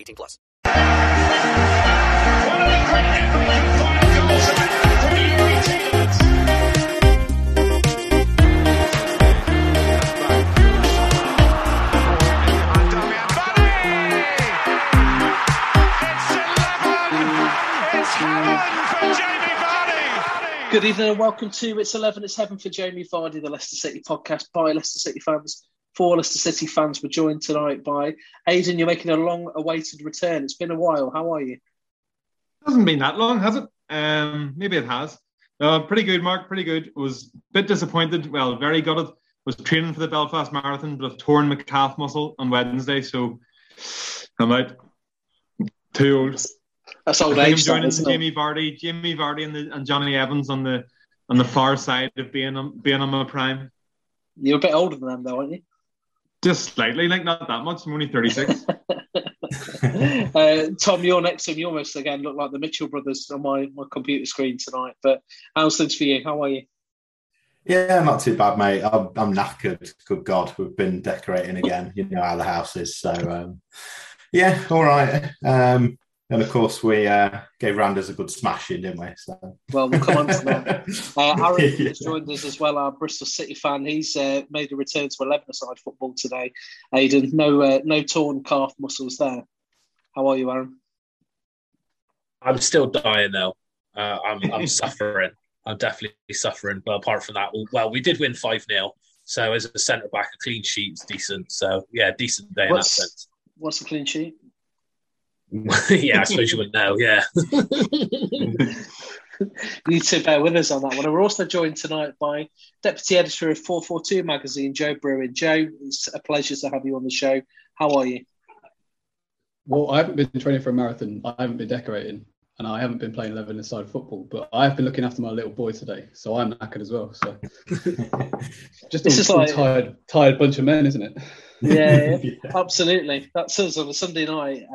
18 plus. One of the great Everton, 5 goals and 3 retailers. Good evening and welcome to It's 11, It's Heaven for Jamie Vardy, the Leicester City podcast by Leicester City fans, for Leicester City fans. We're joined tonight by Aidan. You're making a long-awaited return. It's been a while. How are you? It hasn't been that long, has it? Maybe it has. No, pretty good, Mark, pretty good. Was a bit disappointed, well, very gutted. Was training for the Belfast Marathon, but I've torn my calf muscle on Wednesday, so I'm out. Too old. That's old age. I'm joining Jamie Vardy and Johnny Evans on the far side of being on my prime. You're a bit older than them, though, aren't you? Just slightly, like not that much. I'm only 36. Tom, you're next to me. You almost again look like the Mitchell brothers on my computer screen tonight. But how's things for you? How are you? Yeah, not too bad, mate. I'm knackered. Good God, we've been decorating again. You know how the house is. So yeah, all right. And, of course, we gave Randers a good smashing, didn't we? So. Well, we'll come on to that. Aaron has joined us as well, our Bristol City fan. He's made a return to 11-a-side football today. Aidan, no torn calf muscles there. How are you, Aaron? I'm still dying, though. I'm suffering. I'm definitely suffering. But apart from that, well, we did win 5-0. So as a centre-back, a clean sheet's decent. So, yeah, decent day in that sense. What's a clean sheet? Yeah, I suppose you would know, yeah. You two bear with us on that one. And we're also joined tonight by Deputy Editor of 442 magazine, Joe Bruin. Joe, it's a pleasure to have you on the show. How are you? Well, I haven't been training for a marathon. I haven't been decorating. And I haven't been playing 11-a-side football. But I've been looking after my little boy today. So I'm knackered as well. So just like... tired bunch of men, isn't it? Yeah, absolutely. That's us on a Sunday night.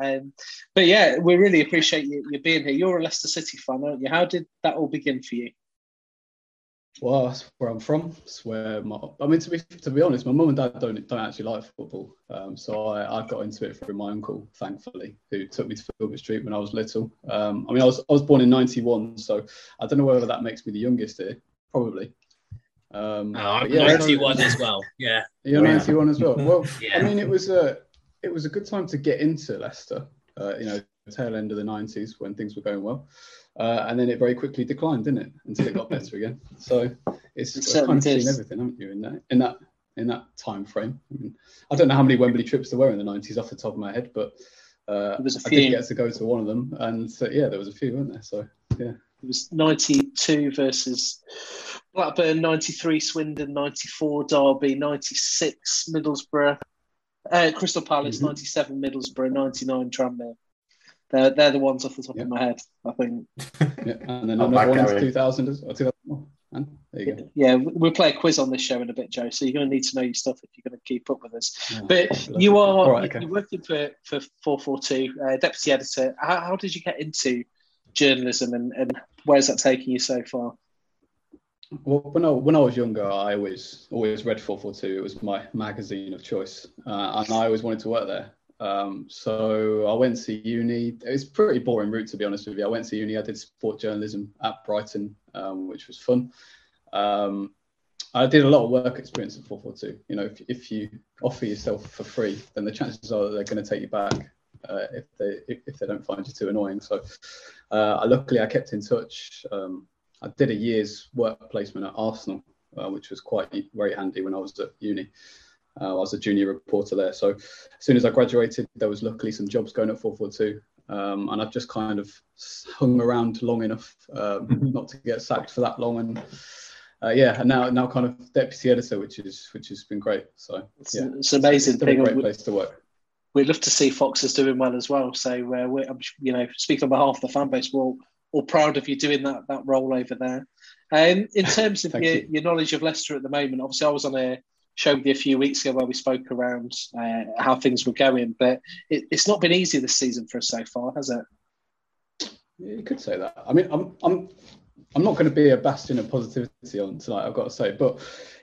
But yeah, we really appreciate you being here. You're a Leicester City fan, aren't you? How did that all begin for you? Well, that's where I'm from. It's where to be honest, my mum and dad don't actually like football. So I got into it through my uncle, thankfully, who took me to Filbert Street when I was little. I was born in 91, so I don't know whether that makes me the youngest here. Probably. I'm 91 as well. Yeah, you're 91 as well. Well, yeah. I mean, it was a good time to get into Leicester. The tail end of the 90s when things were going well, and then it very quickly declined, didn't it? Until it got better again. So it's kind of seen everything, haven't you? In that time frame. I mean, I don't know how many Wembley trips there were in the 90s off the top of my head, but I did get to go to one of them, and so, yeah, there was a few, weren't there? So yeah. It was 92 versus Blackburn, 93 Swindon, 94 Derby, 96 Middlesbrough, Crystal Palace, 97 Middlesbrough, 99 Tranmere. They're the ones off the top of my head, I think. Yeah, and then another one in 2000 as well. man. There you go. Yeah, we'll play a quiz on this show in a bit, Joe, so you're going to need to know your stuff if you're going to keep up with us. Yeah, but absolutely. You are you're working for 442, deputy editor. How did you get into journalism and where's that taking you so far? Well, when I was younger, I always read 442. It was my magazine of choice, and I always wanted to work there. So I went to uni. It's a pretty boring route, to be honest with you. I went to uni. I did sport journalism at Brighton, which was fun. I did a lot of work experience at 442. You know, if you offer yourself for free, then the chances are that they're going to take you back if they don't find you too annoying. So luckily, I kept in touch. I did a year's work placement at Arsenal, which was very handy when I was at uni. I was a junior reporter there. So as soon as I graduated, there was luckily some jobs going at 442. And I've just kind of hung around long enough not to get sacked for that long. And and now kind of deputy editor, which has been great. So yeah, it's an amazing thing. It's a great place to work. We'd love to see Foxes doing well as well. So speaking on behalf of the fan base, we're all proud of you doing that role over there. In terms of your knowledge of Leicester at the moment, obviously I was on a show with you a few weeks ago where we spoke around how things were going, but it's not been easy this season for us so far, has it? You could say that. I mean, I'm not going to be a bastion of positivity on tonight, I've got to say, but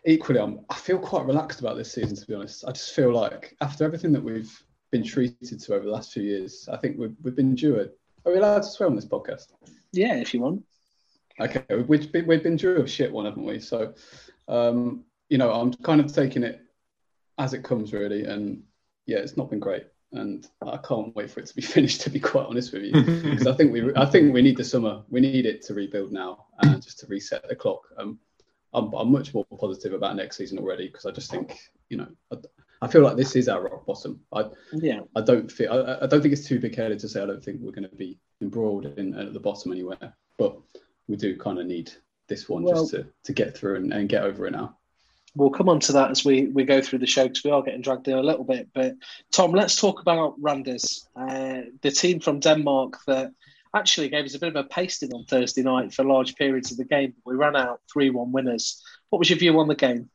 equally, I feel quite relaxed about this season, to be honest. I just feel like after everything that we've been treated to over the last few years, I think we've been due. Are we allowed to swear on this podcast? Yeah, if you want. Okay, we've been due a shit one, haven't we? So, you know, I'm kind of taking it as it comes, really. And, yeah, it's not been great. And I can't wait for it to be finished, to be quite honest with you. Because I think we need the summer. We need it to rebuild now and just to reset the clock. I'm much more positive about next season already because I just think, you know, I feel like this is our rock bottom. I don't think it's too big-headed to say I don't think we're going to be embroiled in at the bottom anywhere. But we do kind of need this one just to get through and get over it now. We'll come on to that as we go through the show because we are getting dragged in a little bit. But, Tom, let's talk about Randers, the team from Denmark that actually gave us a bit of a pasting on Thursday night for large periods of the game. We ran out 3-1 winners. What was your view on the game?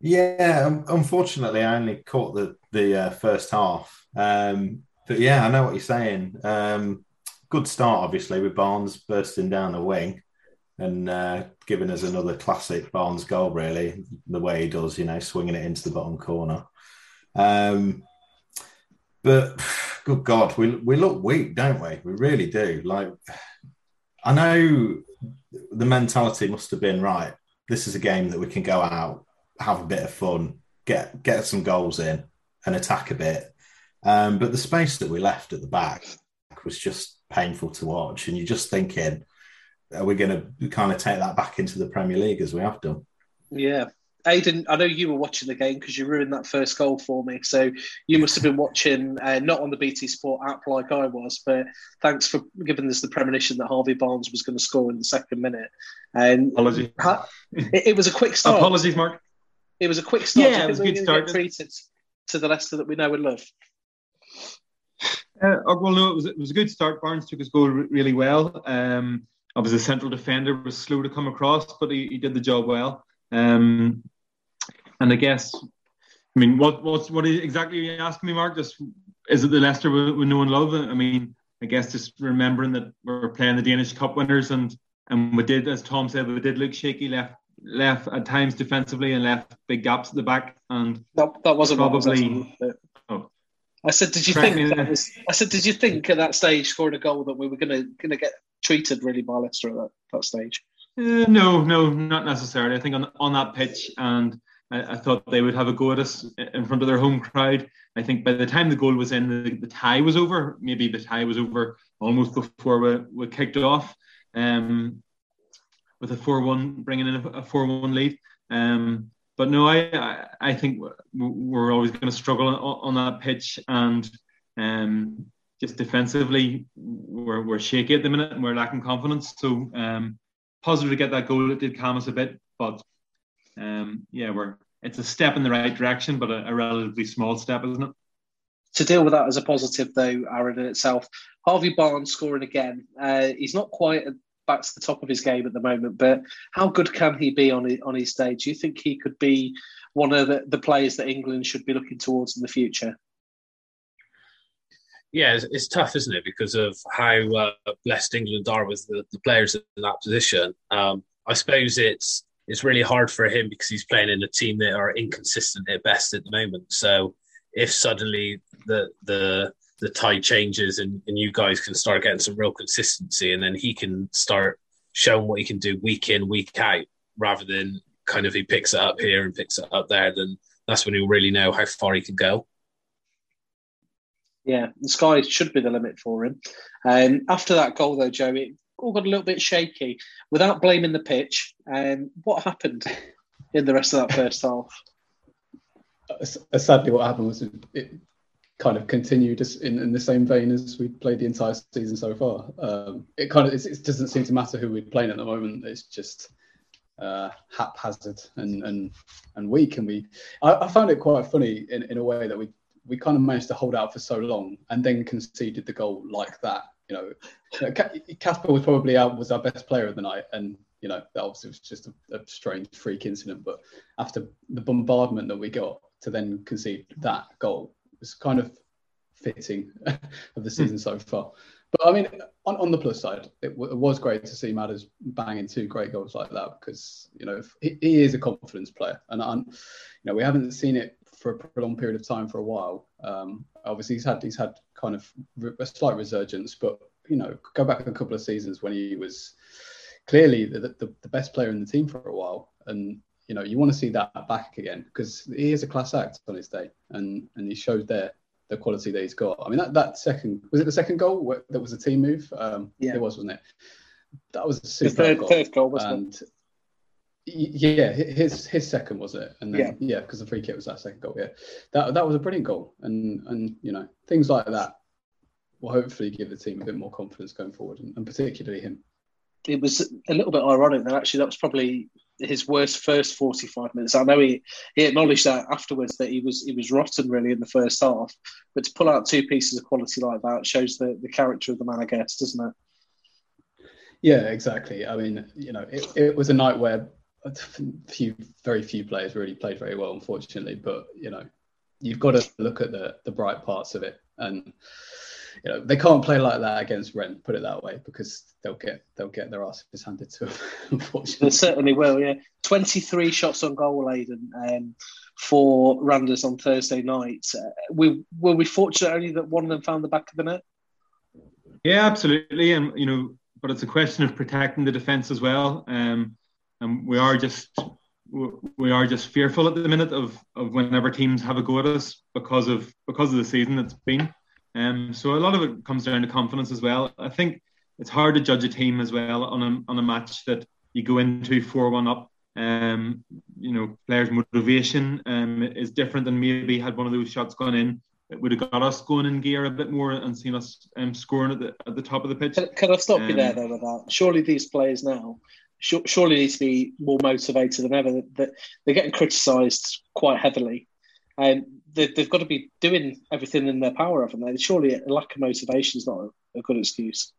Yeah, unfortunately, I only caught the first half. But, yeah, I know what you're saying. Good start, obviously, with Barnes bursting down the wing. And giving us another classic Barnes goal, really, the way he does, you know, swinging it into the bottom corner. But good God, we look weak, don't we? We really do. Like, I know the mentality must have been right. This is a game that we can go out, have a bit of fun, get some goals in, and attack a bit. But the space that we left at the back was just painful to watch, and you're just thinking, are we going to kind of take that back into the Premier League as we have done? Yeah. Aidan, I know you were watching the game because you ruined that first goal for me. So you must have been watching, not on the BT Sport app like I was, but thanks for giving us the premonition that Harvey Barnes was going to score in the second minute. Apologies. It was a quick start. Apologies, Mark. It was a quick start. Yeah, it was a good start. Treated to the Leicester that we know and love. It was a good start. Barnes took his goal really well. Obviously, the central defender was slow to come across, but he did the job well. And I guess, I mean, what exactly are you asking me, Mark? Just, is it the Leicester we know and love? I mean, I guess just remembering that we're playing the Danish Cup winners, and we did, as Tom said, we did look shaky, left at times defensively, and left big gaps at the back. And that wasn't probably. I said, did you think? Did you think at that stage scoring a goal that we were going to get treated really by Leicester at that stage? No, not necessarily. I think on that pitch, and I thought they would have a go at us in front of their home crowd. I think by the time the goal was in, the tie was over. Maybe the tie was over almost before we kicked off, with a 4-1, bringing in a 4-1 lead. But no, I think we're always going to struggle on that pitch, and just defensively, we're shaky at the minute, and we're lacking confidence. So positive to get that goal. It did calm us a bit, but it's a step in the right direction, but a relatively small step, isn't it? To deal with that as a positive, though, Aaron, in itself, Harvey Barnes scoring again. He's not quite that's the top of his game at the moment. But how good can he be on his day? Do you think he could be one of the players that England should be looking towards in the future? Yeah, it's tough, isn't it? Because of how blessed England are with the players in that position. I suppose it's really hard for him because he's playing in a team that are inconsistent at best at the moment. So if suddenly the tide changes and you guys can start getting some real consistency, and then he can start showing what he can do week in, week out, rather than kind of he picks it up here and picks it up there, then that's when he'll really know how far he can go. Yeah, the sky should be the limit for him. After that goal, though, Joe, it all got a little bit shaky. Without blaming the pitch, what happened in the rest of that first half? Sadly, what happened was it kind of continued in the same vein as we played the entire season so far. It doesn't seem to matter who we're playing at the moment. It's just haphazard and weak. And I found it quite funny in a way that we kind of managed to hold out for so long and then conceded the goal like that. You know, Casper was our best player of the night. And, you know, that obviously was just a strange freak incident. But after the bombardment that we got to then concede that goal, it was kind of fitting of the season so far. But I mean, on the plus side, it was great to see Madders banging two great goals like that, because, you know, he is a confidence player. And, you know, we haven't seen it for a prolonged period of time for a while. Obviously, he's had kind of a slight resurgence, but, you know, go back a couple of seasons when he was clearly the best player in the team for a while. And, you know, you want to see that back again, because he is a class act on his day, and he showed there the quality that he's got. I mean, that second, was it the second goal that was a team move? Yeah. It was, wasn't it? That was a super goal. Third goal, wasn't it? Yeah, his second, was it? And then, yeah, because the free kick was that second goal. Yeah, that was a brilliant goal, and you know, things like that will hopefully give the team a bit more confidence going forward, and particularly him. It was a little bit ironic that actually that was probably his worst first 45 minutes. I know he acknowledged that afterwards, that he was rotten really in the first half, but to pull out two pieces of quality like that shows the character of the man, I guess, doesn't it? Yeah, exactly. I mean, you know, it was a night where very few players really played very well, unfortunately, but, you know, you've got to look at the bright parts of it, and, you know, they can't play like that against Rennes, put it that way, because they'll get their asses handed to them, unfortunately. They certainly will, yeah. 23 shots on goal, Aidan, for Randers on Thursday night. Were we fortunate only that one of them found the back of the net? Yeah, absolutely, and, you know, but it's a question of protecting the defence as well. And we are just fearful at the minute of whenever teams have a go at us because of the season that's been. So a lot of it comes down to confidence as well. I think it's hard to judge a team as well on a match that you go into 4-1 up. You know, players' motivation is different than maybe had one of those shots gone in. It would have got us going in gear a bit more and seen us scoring at the top of the pitch. Can I stop you there though with that? Surely these players now need to be more motivated than ever. That they're getting criticised quite heavily, and they've got to be doing everything in their power, haven't they? Surely a lack of motivation is not a good excuse.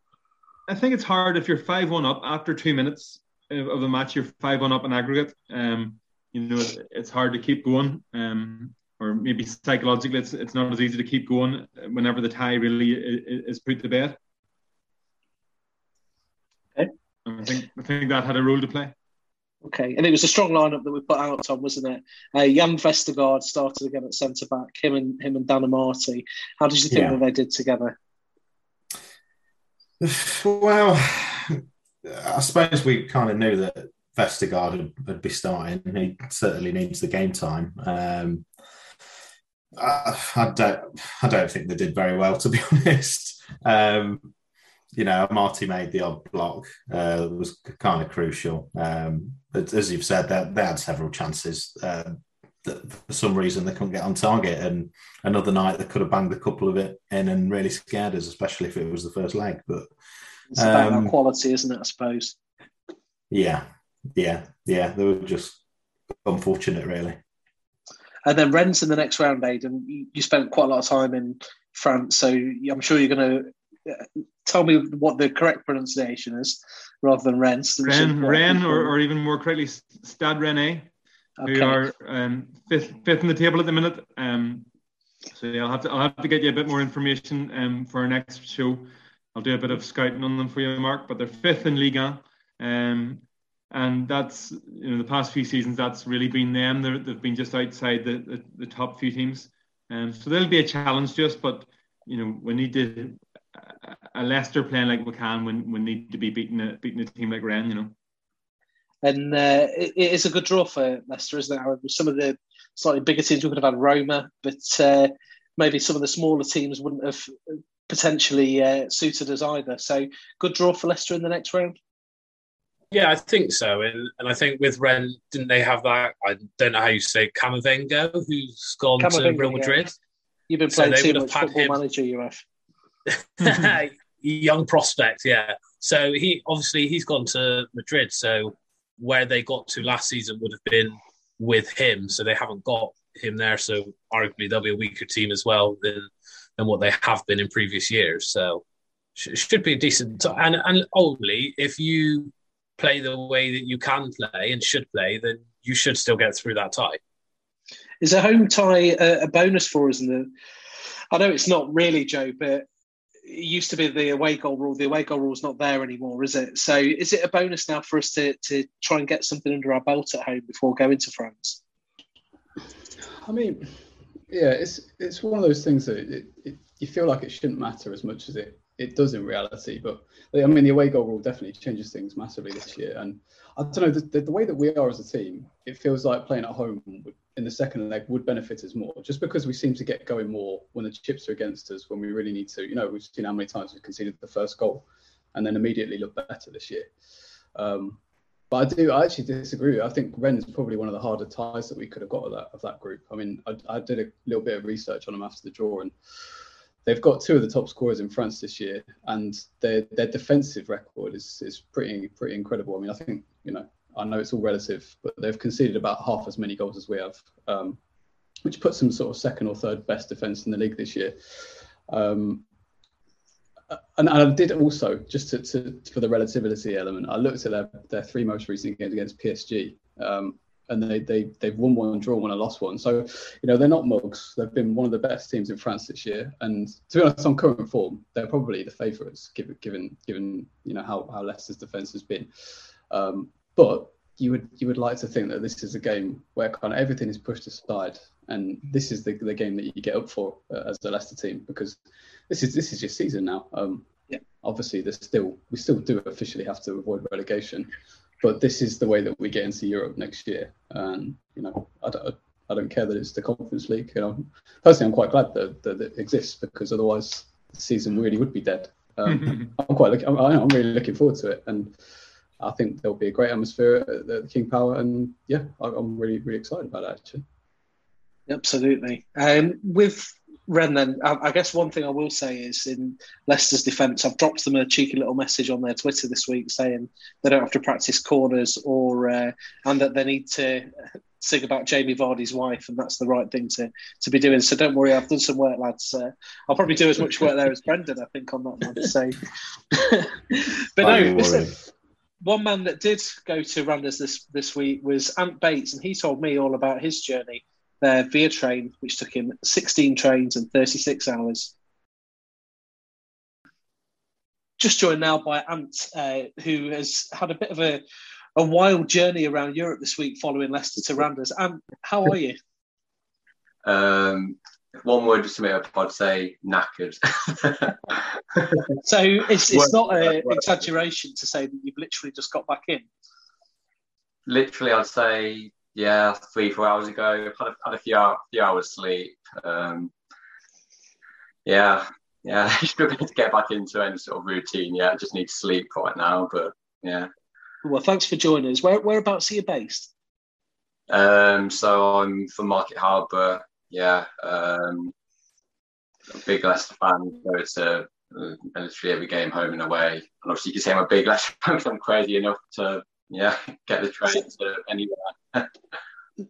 I think it's hard if you're 5-1 up after 2 minutes of the match. You're 5-1 up in aggregate. You know, it's hard to keep going, or maybe psychologically, it's not as easy to keep going whenever the tie really is put to bed. I think that had a role to play. Okay, and it was a strong lineup that we put out, Tom, wasn't it? Jan Vestergaard started again at centre back. Him and Dan Amartey. How did you think that they did together? Well, I suppose we kind of knew that Vestergaard would be starting. He certainly needs the game time. I don't think they did very well, to be honest. You know, Marty made the odd block. It was kind of crucial. As you've said, they had several chances that for some reason they couldn't get on target. And another night they could have banged a couple of it in and really scared us, especially if it was the first leg. But it's about our quality, isn't it? I suppose. Yeah. They were just unfortunate, really. And then Rennes in the next round, Aidan. You spent quite a lot of time in France, so I'm sure you're going to tell me what the correct pronunciation is rather than Rennes. Rennes, or even more correctly, Stade Rennais, okay, who are fifth in the table at the minute. So yeah, I'll have to get you a bit more information for our next show. I'll do a bit of scouting on them for you, Mark. But they're fifth in Ligue 1, and that's, you know, the past few seasons that's really been them. They've been just outside the top few teams, so there'll be a challenge to us. But you know, we need to a Leicester playing like we can when we need to be beating a team like Rennes, you know. And it is a good draw for Leicester, isn't it? However, some of the slightly bigger teams, we could have had Roma, but maybe some of the smaller teams wouldn't have potentially suited us either. So, good draw for Leicester in the next round? Yeah, I think so. And I think with Rennes, didn't they have that, I don't know how you say, Camavinga, who's gone to Real Madrid? Yeah. You've been playing too much Football Manager, you have. Young prospect, yeah. So, he's gone to Madrid, so where they got to last season would have been with him, so they haven't got him there, so arguably they'll be a weaker team as well than what they have been in previous years, so should be a decent time. And only if you play the way that you can play and should play, then you should still get through that tie. Is a home tie a bonus for us? I know it's not really, Joe, but it used to be the away goal rule. The away goal rule is not there anymore, is it? So is it a bonus now for us to try and get something under our belt at home before going to France? I mean, yeah, it's one of those things that you feel like it shouldn't matter as much as it does in reality. But, I mean, the away goal rule definitely changes things massively this year. And I don't know, the way that we are as a team, it feels like playing at home in the second leg would benefit us more, just because we seem to get going more when the chips are against us, when we really need to. You know, we've seen how many times we've conceded the first goal and then immediately look better this year. But I actually disagree with you. I think Rennes is probably one of the harder ties that we could have got of that group. I mean, I did a little bit of research on them after the draw, and they've got two of the top scorers in France this year, and their defensive record is pretty incredible. I mean, I think, you know, I know it's all relative, but they've conceded about half as many goals as we have, which puts them sort of second or third best defence in the league this year. And I did also, just for the relativity element, I looked at their three most recent games against PSG, and they've won one, drawn one, and lost one. So, you know, they're not mugs. They've been one of the best teams in France this year. And to be honest, on current form, they're probably the favourites, given you know how Leicester's defence has been. But you would like to think that this is a game where kind of everything is pushed aside, and this is the game that you get up for as the Leicester team, because this is your season now. Obviously, we still do officially have to avoid relegation. But this is the way that we get into Europe next year, and you know, I don't care that it's the Conference League. You know, personally, I'm quite glad that it exists, because otherwise the season really would be dead. I'm really looking forward to it, and I think there'll be a great atmosphere at the King Power, and yeah, I'm really really excited about it actually. Absolutely, with Ren, then, I guess one thing I will say is, in Leicester's defence, I've dropped them a cheeky little message on their Twitter this week saying they don't have to practice corners, and that they need to sing about Jamie Vardy's wife, and that's the right thing to be doing. So don't worry, I've done some work, lads. I'll probably do as much work there as Brendan, I think, on that one. So, but no, listen. One man that did go to Randers this week was Ant Bates, and he told me all about his journey there via train, which took him 16 trains and 36 hours. Just joined now by Ant, who has had a bit of a wild journey around Europe this week following Leicester to Randers. Ant, how are you? One word just to make up, I'd say knackered. So it's not an exaggeration to say that you've literally just got back in? Literally, I'd say... yeah, 3-4 hours ago. Had a few hours sleep. Struggling to get back into any sort of routine. Yeah, I just need sleep right now. But yeah. Well, thanks for joining us. Whereabouts are you based? So I'm from Market Harborough. Yeah, a big Leicester fan. So it's literally every game home and away. And obviously, you can say I'm a big Leicester fan because I'm crazy enough to. Yeah, get the train to anywhere.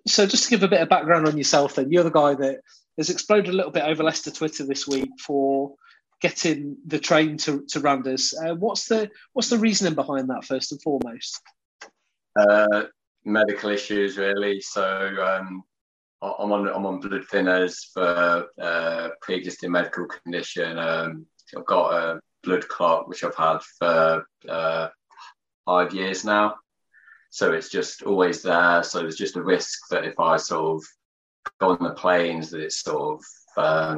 So just to give a bit of background on yourself then, you're the guy that has exploded a little bit over Leicester Twitter this week for getting the train to Randers. What's the reasoning behind that, first and foremost? Medical issues, really. So I'm on blood thinners for pre-existing medical condition. I've got a blood clot, which I've had for 5 years now. So it's just always there. So there's just a risk that if I sort of go on the planes, that it sort of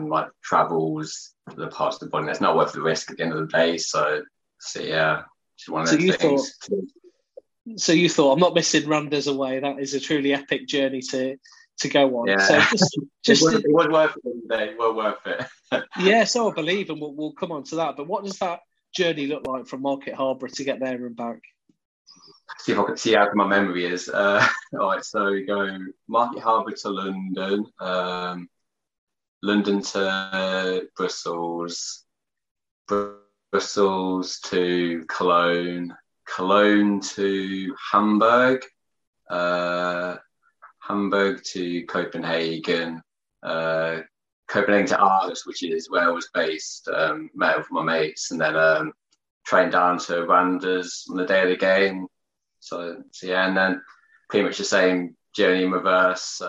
like travels the parts of the body. And it's not worth the risk at the end of the day. So yeah, just one of those things. So you thought, I'm not missing Randers away. That is a truly epic journey to go on. Yeah. So just it was worth it one day. It was worth it. Yeah, so I believe, and we'll come on to that. But what does that journey look like from Market Harborough to get there and back? See if I can see how my memory is. All right, so we go Market Harborough to London, London to Brussels, Brussels to Cologne, Cologne to Hamburg, Hamburg to Copenhagen, Copenhagen to Aarhus, which is where I was based, met with my mates, and then trained down to Randers on the day of the game. So yeah, and then pretty much the same journey in reverse.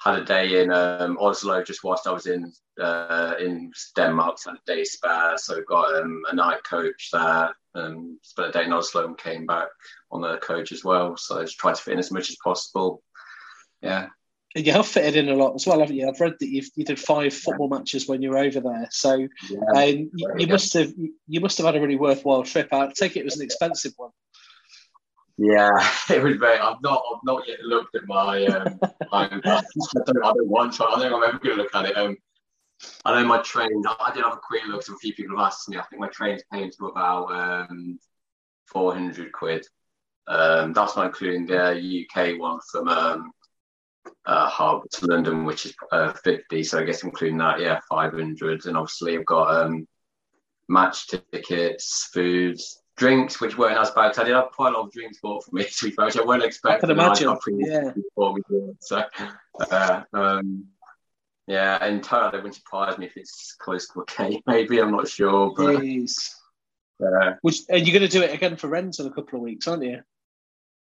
Had a day in Oslo just whilst I was in Denmark. So had a day spare, so got a night coach there. Spent a day in Oslo and came back on the coach as well. So I just tried to fit in as much as possible. Yeah, and you have fitted in a lot as well, haven't you? I've read that you did 5 football matches when you were over there. So yeah, you must have had a really worthwhile trip. I take it was an expensive one. Yeah, it was very. I've not yet looked at my. I don't want to. I don't think I'm ever going to look at it. I know my train. I did have a quick look. So a few people have asked me. I think my train's paying to about £400. That's not including the UK one from Harbour to London, which is 50. So I guess including that, yeah, 500. And obviously I've got match tickets, foods. Drinks, which weren't as bad. I did have quite a lot of drinks bought for me, which I weren't expecting. I can imagine. Yeah, in total, it wouldn't surprise me if it's close to a K, maybe. I'm not sure. But, and you're going to do it again for Rennes in a couple of weeks, aren't you?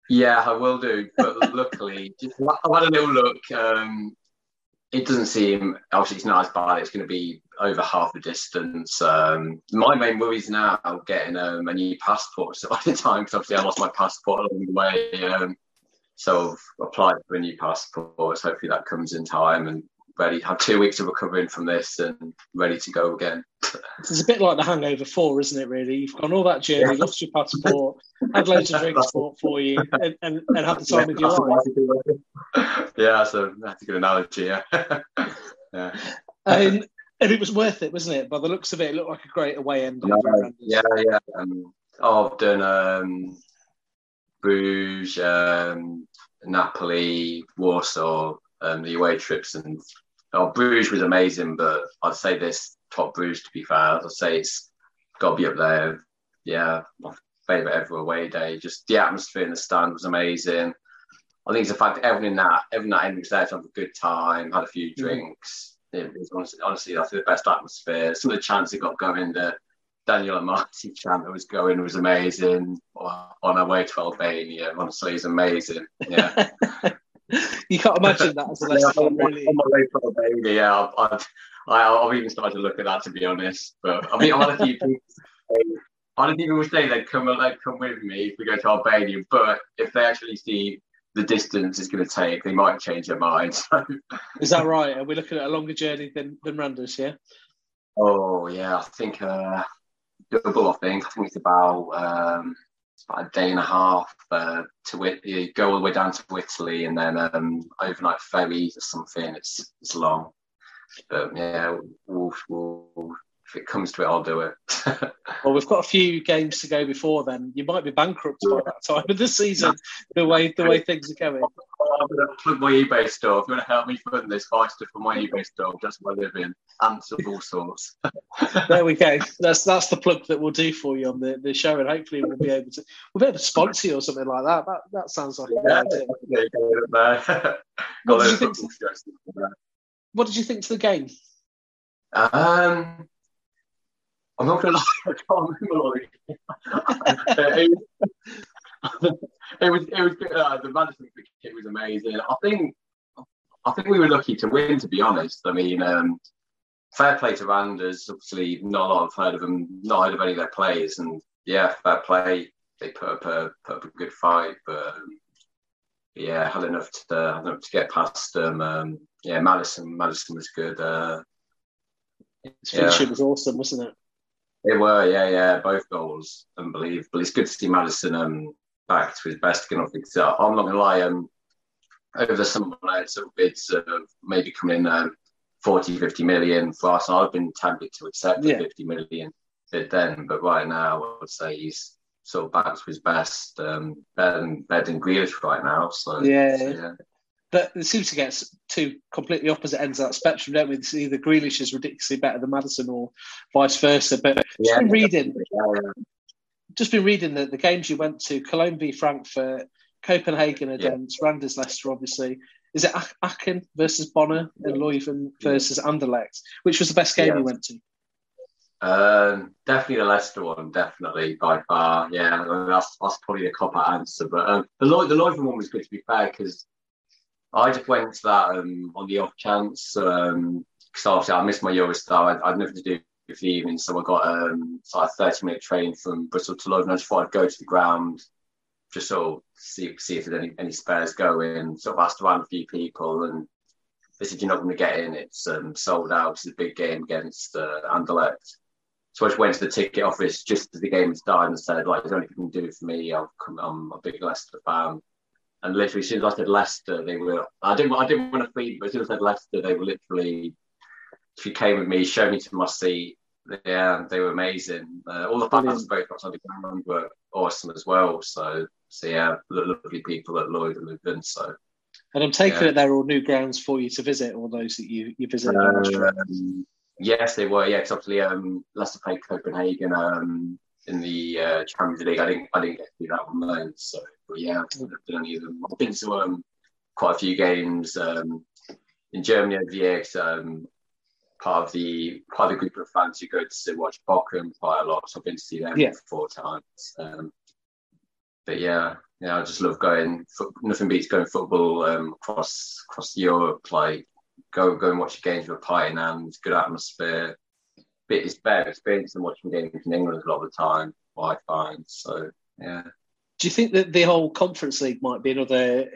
Yeah, I will do. But luckily, I've had a little look. It doesn't seem, obviously it's not as bad, it's going to be over half the distance. My main worry is now getting a new passport at the time, because obviously I lost my passport along the way. So I've applied for a new passport, so hopefully that comes in time and ready. I have 2 weeks of recovering from this and ready to go again. It's a bit like the Hangover 4, isn't it, really? You've gone all that journey, lost your passport, had loads of drinks bought for you, and had the time with your life. Yeah, so that's a good analogy, yeah. Yeah. And it was worth it, wasn't it? By the looks of it, it looked like a great away end. Yeah. I've done Bruges, Napoli, Warsaw, the away trips, and Bruges was amazing, but I'd say this top Bruges, to be fair, I'd say it's got to be up there. Yeah, my favourite ever away day. Just the atmosphere in the stand was amazing. I think it's the fact that everyone that ended was there to have a good time, had a few drinks. It was honestly, I think the best atmosphere. Some of the chants that got going, the Daniel Amartey chant that was going was amazing. On our way to Albania, honestly, it's amazing. Yeah. You can't imagine that as a Leicester fan, really. On my way to Albania, yeah, I've even started to look at that, to be honest. But I mean, I don't even say they'd come with me if we go to Albania. But if they actually see the distance it's going to take, they might change their minds. Is that right? Are we looking at a longer journey than Randers? Yeah. Oh yeah, I think double. I think it's about. It's about a day and a half to go all the way down to Italy, and then overnight ferries or something. It's long, but yeah, we'll, if it comes to it, I'll do it. Well, we've got a few games to go before then. You might be bankrupt by that time of the season. The way things are going. I'm going to plug my eBay store. If you want to help me fund this, buy stuff for my eBay store. That's my living. Ants of all sorts. There we go. That's the plug that we'll do for you on the show, and hopefully we'll be able to sponsor you or something like that. That sounds like a good idea. What did you think to the game? I'm not going to lie, I can't remember all the It was good. The Maddison kit was amazing. I think we were lucky to win, to be honest. I mean, fair play to Randers. Obviously, not a lot I've heard of them, not heard of any of their players. And, yeah, fair play. They put up a good fight. But, yeah, had enough to get past them. Yeah, Maddison was good. His finishing was awesome, wasn't it? They were, yeah. Both goals, unbelievable. It's good to see Maddison back to his best again. I'm not going to lie, over the summer, I had some bids of maybe coming in 40, 50 million for us. I've been tempted to accept the 50 million bid then, but right now, I would say he's sort of back to his best, better than Grealish right now. So, yeah. But it seems to get two completely opposite ends of that spectrum, don't we? It's either Grealish is ridiculously better than Maddison or vice versa. But just been reading the games you went to, Cologne v Frankfurt, Copenhagen against Randers Leicester, obviously. Is it Aachen versus Bonner and Leuven versus Anderlecht? Which was the best game you went to? Definitely the Leicester one, definitely, by far. Yeah, that's probably the cop-out answer. But the Leuven one was good, to be fair, because I just went to that on the off chance because obviously I missed my Eurostar. I had nothing to do with the evening, so I got a 30-minute train from Bristol to London. I just thought I'd go to the ground, just sort of see if there's any spares going. Sort of asked around a few people, and they said, you're not going to get in. It's sold out. It's a big game against Anderlecht. So I just went to the ticket office just as the game started and said, like, there's only thing you can do for me. I'm a big Leicester fan. And literally, as soon as I said Leicester, they were... I didn't want to feed, but as soon as I said Leicester, they were literally... She came with me, showed me to my seat. Yeah, they were amazing. All the fans both outside the ground were awesome as well. So yeah, lovely people at Lloyd and Leuven. So, and I'm taking it they're all new grounds for you to visit, or those that you visited. Yes, they were. Yeah, because obviously Leicester played Copenhagen in the Champions League. I didn't get to do that one though. So. But yeah, I've been to quite a few games in Germany over the years. Part of the group of fans who go to watch Bochum quite a lot, so I've been to see them 4 times. But yeah, I just love going. Nothing beats going football across Europe. Like go and watch a game with a pint in hand, good atmosphere. But it's better experience than watching games in England a lot of the time, I find. So yeah. Do you think that the whole Conference League might be another,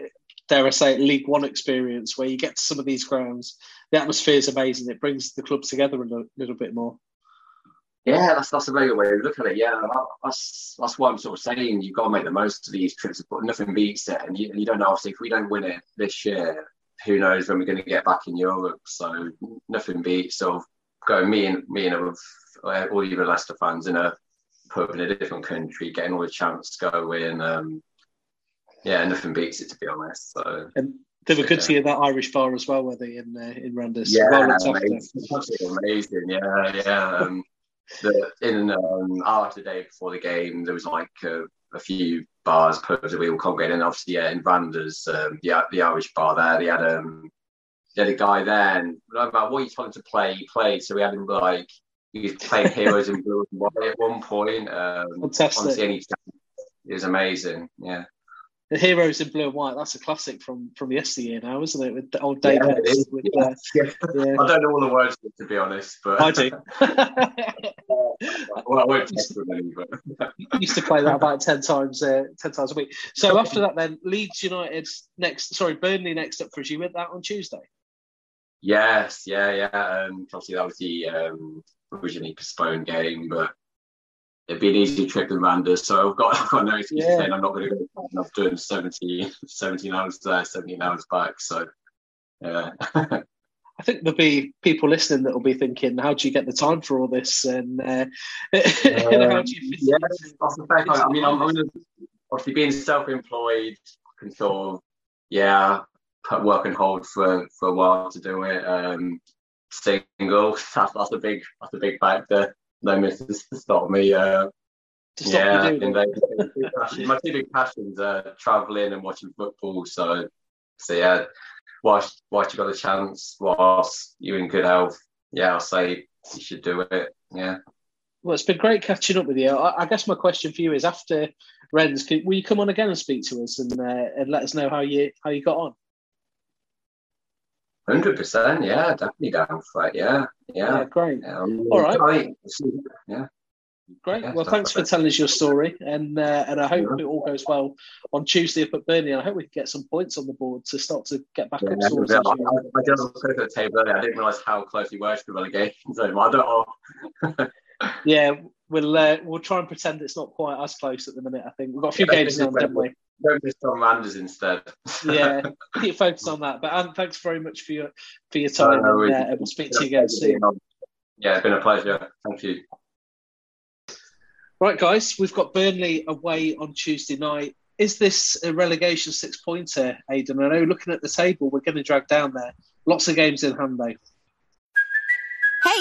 dare I say, League One experience where you get to some of these grounds, the atmosphere is amazing, it brings the clubs together a little bit more? Yeah, that's a very good way to look at it. Yeah, that's what I'm sort of saying. You've got to make the most of these trips, but nothing beats it. And you don't know, obviously, if we don't win it this year, who knows when we're going to get back in Europe. So nothing beats sort of going, me and all you Leicester fans in a pub in a different country, getting all the chance to go in. Nothing beats it, to be honest. So, and they were good to hear that Irish bar as well, were they, in Randers? Yeah, amazing. Yeah. Hour to the day before the game, there was like a few bars, pubs that we all congregated in. Obviously, in Randers, the Irish bar there, they had a guy there, and no matter what you wanted to play, he played. So we had him like. He was playing Heroes in Blue and White at one point. Fantastic. It was amazing, yeah. The Heroes in Blue and White, that's a classic from yesteryear now, isn't it? With the old Dave Hicks. Yeah. I don't know all the words, to be honest. But I do. Well, I won't test them anymore. Used to play that about 10 times a week. So after that then, Leeds United Burnley next up for us. You with that on Tuesday? Yes, yeah. Obviously, that was the... originally postponed game, but it'd be an easy trip in Randers, so I've got no excuse saying I'm not going to go. I'm doing 17 hours there, 17 hours back, so yeah. I think there'll be people listening that will be thinking, how do you get the time for all this? And how do you... Yeah, that's the fact. I mean, I'm obviously being self-employed, can sort of, put work and hold for a while to do it. Single, that's a big factor. No misses to stop me. My 2 big passions are travelling and watching football. So yeah, whilst you got the chance, whilst you're in good health, I'll say you should do it. Yeah. Well, it's been great catching up with you. I guess my question for you is, after Rennes, will you come on again and speak to us and let us know how you got on? 100%, yeah, definitely down for it, yeah. Yeah, great. All right. Yeah. Great. Yeah, well, thanks for telling us your story, and I hope it all goes well on Tuesday up at Burnley. I hope we can get some points on the board to start to get back up. I did look at the table earlier. I didn't realise how close we were to the relegation zone. I don't know. Yeah, we'll try and pretend it's not quite as close at the minute. I think we've got a few games on, haven't we? Focus on Randers instead. Yeah, keep focused on that. But Anne, thanks very much for your time, and we'll speak to you again soon. Yeah, it's been a pleasure. Thank you. Right, guys, we've got Burnley away on Tuesday night. Is this a relegation six-pointer, Aidan? I know, looking at the table, we're going to drag down there. Lots of games in hand, though. Hey,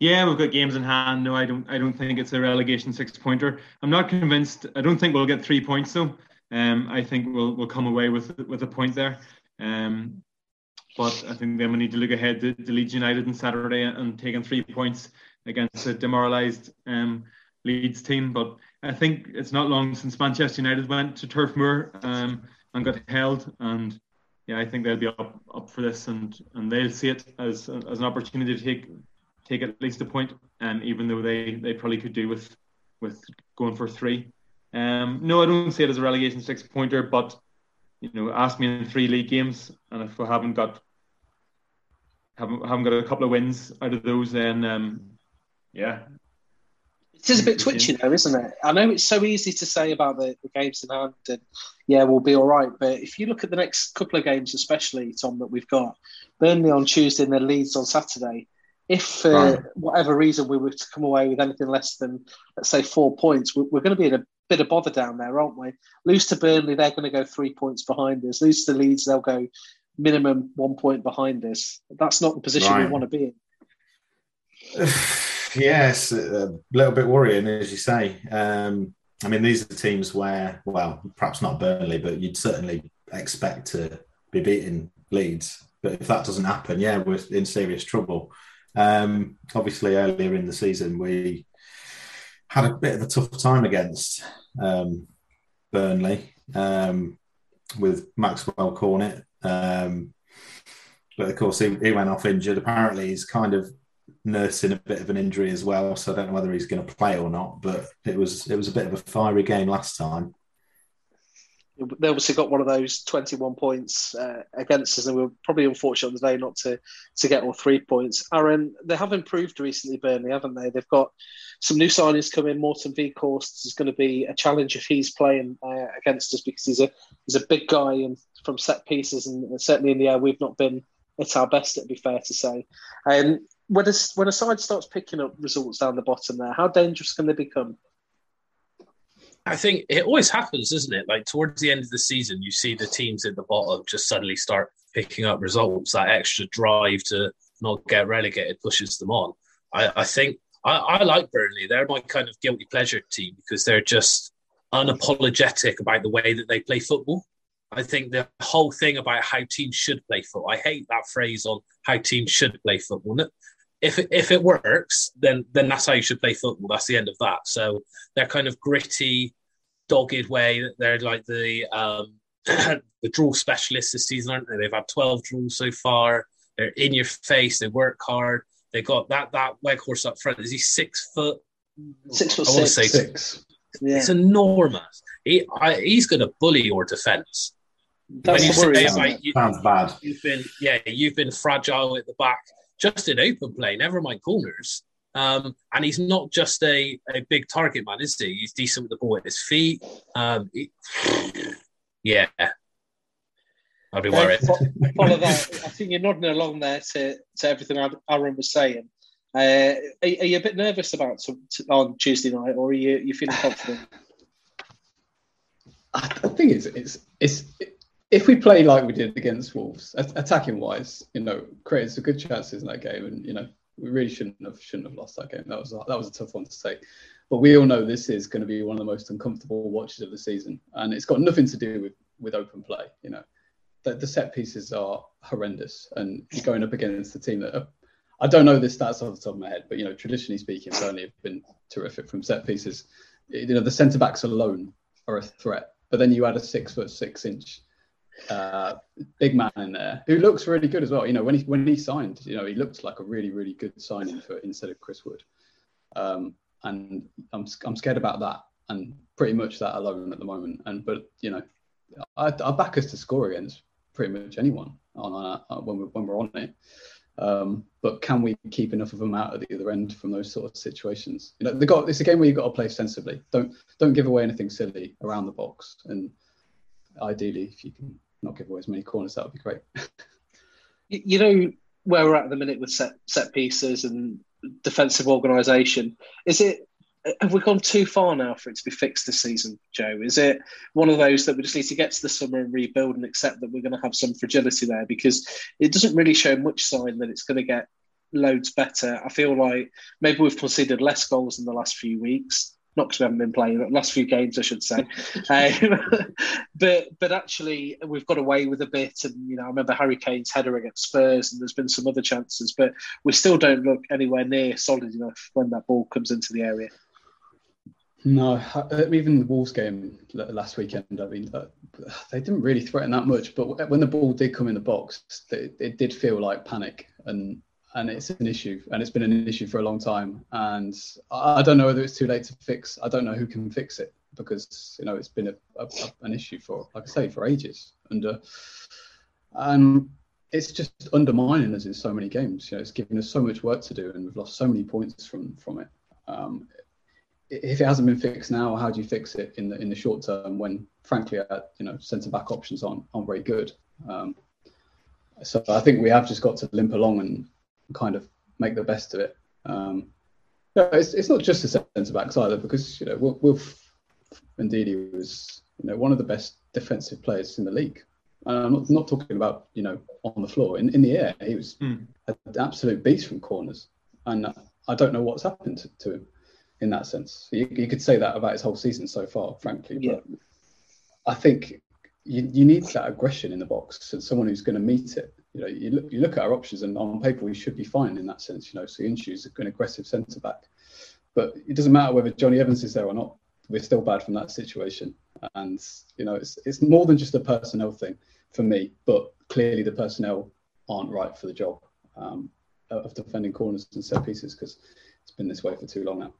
Yeah, we've got games in hand. No, I don't think it's a relegation six-pointer. I'm not convinced. I don't think we'll get 3 points, though. I think we'll come away with a point there. But I think then we need to look ahead to Leeds United on Saturday and taking 3 points against a demoralised Leeds team. But I think it's not long since Manchester United went to Turf Moor and got held. And yeah, I think they'll be up for this, and they'll see it as an opportunity to take at least a point, even though they probably could do with going for three. No, I don't see it as a relegation six-pointer, but ask me in three league games, and if we haven't got a couple of wins out of those, then yeah. It is a bit twitchy though, isn't it? I know it's so easy to say about the games in hand, and yeah, we'll be all right. But if you look at the next couple of games, especially, Tom, that we've got, Burnley on Tuesday and then Leeds on Saturday, if for whatever reason we were to come away with anything less than, let's say, 4 points, we're going to be in a bit of bother down there, aren't we? Lose to Burnley, they're going to go 3 points behind us. Lose to Leeds, they'll go minimum 1 point behind us. That's not the position we want to be in. Yes, a little bit worrying, as you say. I mean, these are the teams where, well, perhaps not Burnley, but you'd certainly expect to be beating Leeds. But if that doesn't happen, yeah, we're in serious trouble. Obviously, earlier in the season, we had a bit of a tough time against Burnley with Maxwell Cornett. But of course, he went off injured. Apparently, he's kind of nursing a bit of an injury as well, so I don't know whether he's going to play or not. But it was a bit of a fiery game last time. They obviously got one of those 21 points against us, and we were probably unfortunate on the day not to get all 3 points. Aaron, they have improved recently, Burnley, haven't they? They've got some new signings coming. Morten Veghorst is going to be a challenge if he's playing against us, because he's a big guy and from set pieces, and certainly in the air we've not been at our best, it'd be fair to say. When a side starts picking up results down the bottom there, how dangerous can they become? I think it always happens, doesn't it? Like, towards the end of the season, you see the teams at the bottom just suddenly start picking up results. That extra drive to not get relegated pushes them on. I think I like Burnley. They're my kind of guilty pleasure team because they're just unapologetic about the way that they play football. I think the whole thing about how teams should play football, I hate that phrase on how teams should play football. If it works, then that's how you should play football. That's the end of that. So their kind of gritty, dogged way, they're like the the draw specialists this season, aren't they? They've had 12 draws so far. They're in your face. They work hard. They got that Weghorst up front. Is he 6 foot? 6 foot six. I want to say 6. Yeah. It's enormous. He's going to bully your defence. That's bad. You've been fragile at the back. Just in open play, never mind corners. And he's not just a big target man, is he? He's decent with the ball at his feet. I'd be worried. Follow that. I think you're nodding along there to everything Aaron was saying. Are you a bit nervous about on Tuesday night, or are you feeling confident? I think it's if we play like we did against Wolves, attacking wise, you know, created some good chances in that game, and you know, we really shouldn't have lost that game. That was a tough one to take. But we all know this is going to be one of the most uncomfortable watches of the season, and it's got nothing to do with open play. You know, the set pieces are horrendous, and going up against the team that are, I don't know the stats off the top of my head, but you know, traditionally speaking, Burnley have been terrific from set pieces. You know, the centre backs alone are a threat, but then you add a 6'6" big man in there who looks really good as well. You know, when he signed, you know, he looked like a really, really good signing for instead of Chris Wood. And I'm scared about that, and pretty much that alone at the moment. But you know, I back us to score against pretty much anyone when we're on it. But can we keep enough of them out at the other end from those sort of situations? You know, it's a game where you've got to play sensibly. Don't give away anything silly around the box, and ideally, if you can not give away as many corners, that would be great. You know where we're at the minute with set pieces and defensive organisation. Have we gone too far now for it to be fixed this season, Joe? Is it one of those that we just need to get to the summer and rebuild and accept that we're going to have some fragility there? Because it doesn't really show much sign that it's going to get loads better. I feel like maybe we've conceded less goals in the last few weeks. Not because we haven't been playing, but last few games, I should say. But actually, we've got away with a bit. And, you know, I remember Harry Kane's header against Spurs, and there's been some other chances. But we still don't look anywhere near solid enough when that ball comes into the area. No, even the Wolves game last weekend, I mean, they didn't really threaten that much. But when the ball did come in the box, it did feel like panic, and it's an issue, and it's been an issue for a long time. And I don't know whether it's too late to fix. I don't know who can fix it, because you know it's been an issue for, like I say, for ages. And it's just undermining us in so many games. You know, it's given us so much work to do, and we've lost so many points from it. If it hasn't been fixed now, how do you fix it in the short term when, frankly, you know, centre back options aren't very good? So I think we have just got to limp along and kind of make the best of it. No, it's not just the centre backs either, because you know Wilf Ndidi was, you know, one of the best defensive players in the league. And I'm not talking about, you know, on the floor. In the air, he was an absolute beast from corners, and I don't know what's happened to him. In that sense, you could say that about his whole season so far, frankly. Yeah. But I think you need that aggression in the box, and someone who's going to meet it. You know, you look at our options, and on paper we should be fine in that sense. You know, so Inchu's an aggressive centre back, but it doesn't matter whether Johnny Evans is there or not. We're still bad from that situation, and you know, it's more than just a personnel thing for me. But clearly, the personnel aren't right for the job of defending corners and set pieces, because it's been this way for too long now.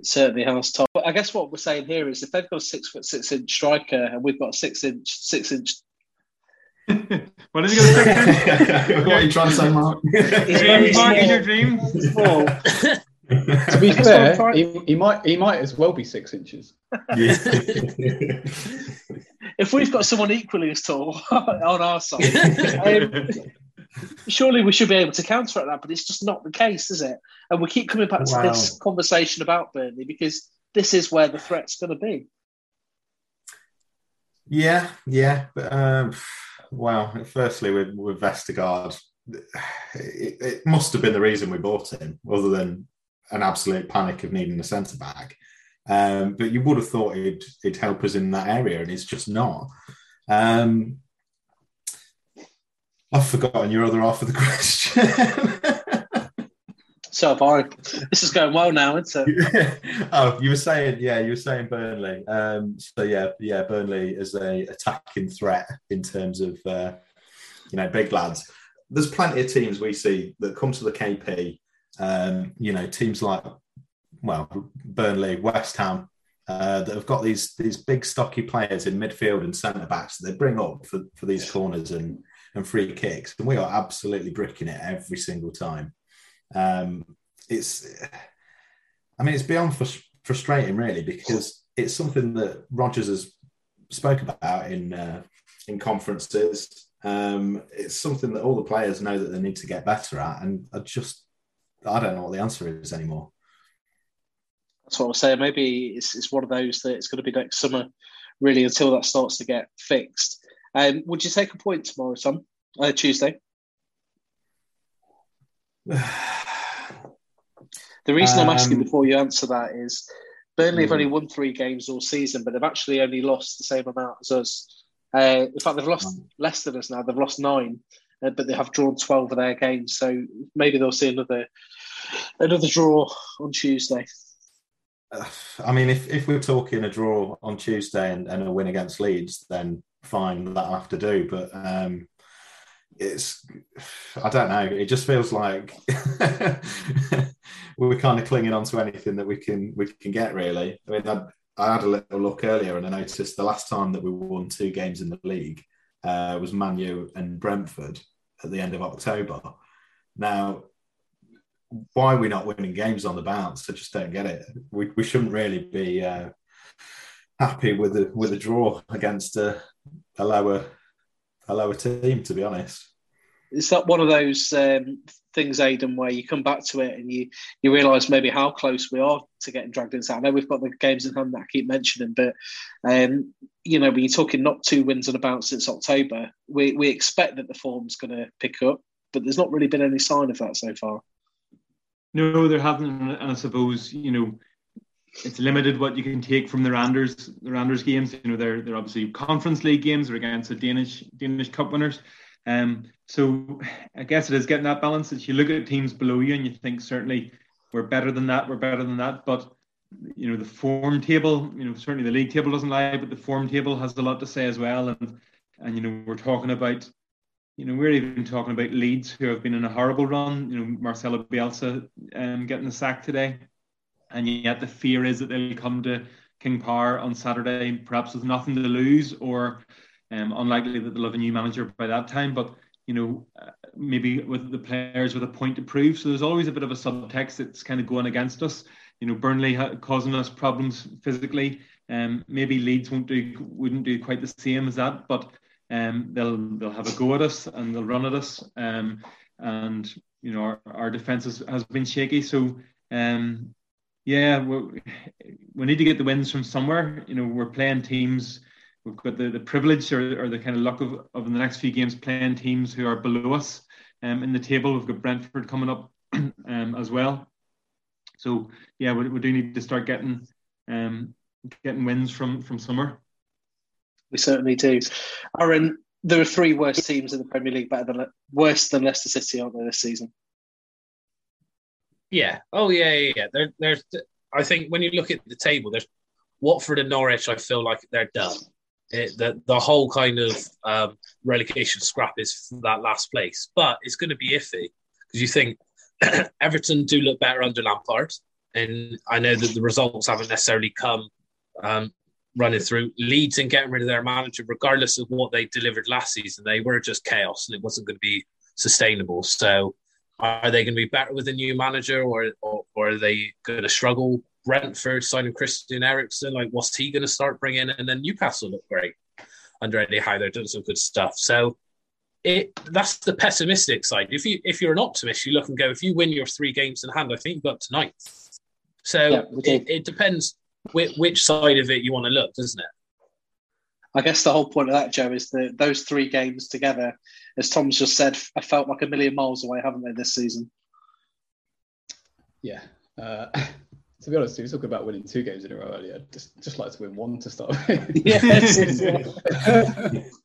It certainly has, Tom. But I guess what we're saying here is if they've got a 6'6" striker and we've got a six inch. What is he going to say? What are you trying to say, Mark? Dream Park is your dream. To be fair, he might as well be 6 inches. Yeah. If we've got someone equally as tall on our side, surely we should be able to counteract that, but it's just not the case, is it? And we keep coming back to this conversation about Burnley, because this is where the threat's going to be. Yeah. But, firstly, with Vestergaard, it must have been the reason we bought him, other than an absolute panic of needing a centre-back. But you would have thought he'd help us in that area, and he's just not. I've forgotten your other half of the question. So have I. This is going well now, isn't it? Oh, you were saying Burnley. So Burnley is an attacking threat in terms of, you know, big lads. There's plenty of teams we see that come to the KP, you know, teams like, Burnley, West Ham, that have got these big stocky players in midfield and centre-backs that they bring up for these corners and free kicks, and we are absolutely bricking it every single time. It's beyond frustrating, really, because it's something that Rodgers has spoke about in conferences. It's something that all the players know that they need to get better at, and I just I don't know what the answer is anymore. That's what I was saying. Maybe it's one of those that it's going to be next summer, really, until that starts to get fixed. Would you take a point tomorrow, Tom? Tuesday? The reason I'm asking before you answer that is Burnley have only won 3 games all season, but they've actually only lost the same amount as us. In fact, they've lost less than us now. They've lost 9, but they have drawn 12 of their games. So maybe they'll see another draw on Tuesday. I mean, if we're talking a draw on Tuesday and a win against Leeds, then fine, that'll have to do. But I don't know. It just feels like we're kind of clinging on to anything that we can get, really. I mean, I had a little look earlier and I noticed the last time that we won 2 games in the league was Man U and Brentford at the end of October. Now, why are we not winning games on the bounce? I just don't get it. We shouldn't really be happy with a draw against a lower team, to be honest. Is that one of those things, Aidan, where you come back to it and you realise maybe how close we are to getting dragged into that? I know we've got the games in hand that I keep mentioning, but when you're talking not 2 wins on a bounce since October, we expect that the form's going to pick up, but there's not really been any sign of that so far. No, there haven't, and I suppose it's limited what you can take from the Randers games. They're obviously Conference League games or against the Danish Cup winners. So I guess it is getting that balance. If you look at teams below you and you think certainly we're better than that, but the form table, certainly the league table doesn't lie, but the form table has a lot to say as well. And we're talking about, we're even talking about Leeds, who have been in a horrible run. Marcelo Bielsa getting the sack today, and yet the fear is that they'll come to King Power on Saturday, perhaps with nothing to lose, or unlikely that they'll have a new manager by that time, but maybe with the players with a point to prove. So there's always a bit of a subtext that's kind of going against us. Burnley causing us problems physically. Maybe Leeds wouldn't do quite the same as that, but they'll have a go at us and they'll run at us. Our defence has been shaky. So we need to get the wins from somewhere. We're playing teams. We've got the privilege or the kind of luck of in the next few games playing teams who are below us in the table. We've got Brentford coming up as well. So, we do need to start getting wins from somewhere. We certainly do. Aaron, there are 3 worst teams in the Premier League, worse than Leicester City, aren't there, this season? Yeah. Oh, yeah. There's, I think when you look at the table, there's Watford and Norwich, I feel like they're done. The whole kind of relegation scrap is for that last place. But it's going to be iffy, because you think Everton do look better under Lampard. And I know that the results haven't necessarily come running through. Leeds and getting rid of their manager, regardless of what they delivered last season, they were just chaos and it wasn't going to be sustainable. So are they going to be better with a new manager or are they going to struggle? Brentford signing Christian Eriksen, like what's he going to start bringing? And then Newcastle look great under Eddie Howe. They're doing some good stuff. So that's the pessimistic side. If you're an optimist, you look and go, if you win your 3 games in hand, I think you've got tonight. So it depends which side of it you want to look, doesn't it? I guess the whole point of that, Joe, is that those 3 games together, as Tom's just said, I felt like a million miles away, haven't they, this season? Yeah. To be honest, we were talking about winning 2 games in a row earlier. Just like to win 1 to start with. Yes.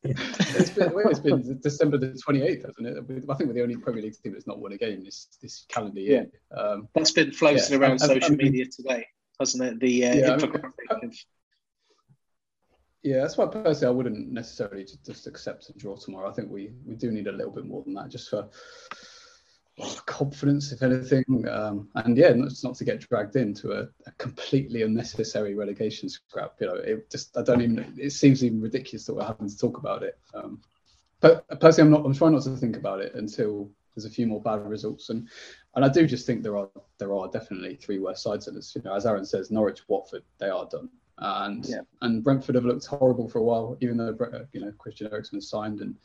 It's been December the 28th, hasn't it? I think we're the only Premier League team that's not won a game this calendar year. Yeah. That's been floating around social media today, hasn't it? The infographic. That's why personally I wouldn't necessarily just accept a draw tomorrow. I think we do need a little bit more than that, just for confidence, if anything, not to get dragged into a completely unnecessary relegation scrap. It seems even ridiculous that we're having to talk about it. But personally, I'm trying not to think about it until there's a few more bad results, and I do just think there are definitely 3 worse sides in us. As Aaron says, Norwich, Watford, they are done, and Brentford have looked horrible for a while, even though Christian Eriksen has signed and.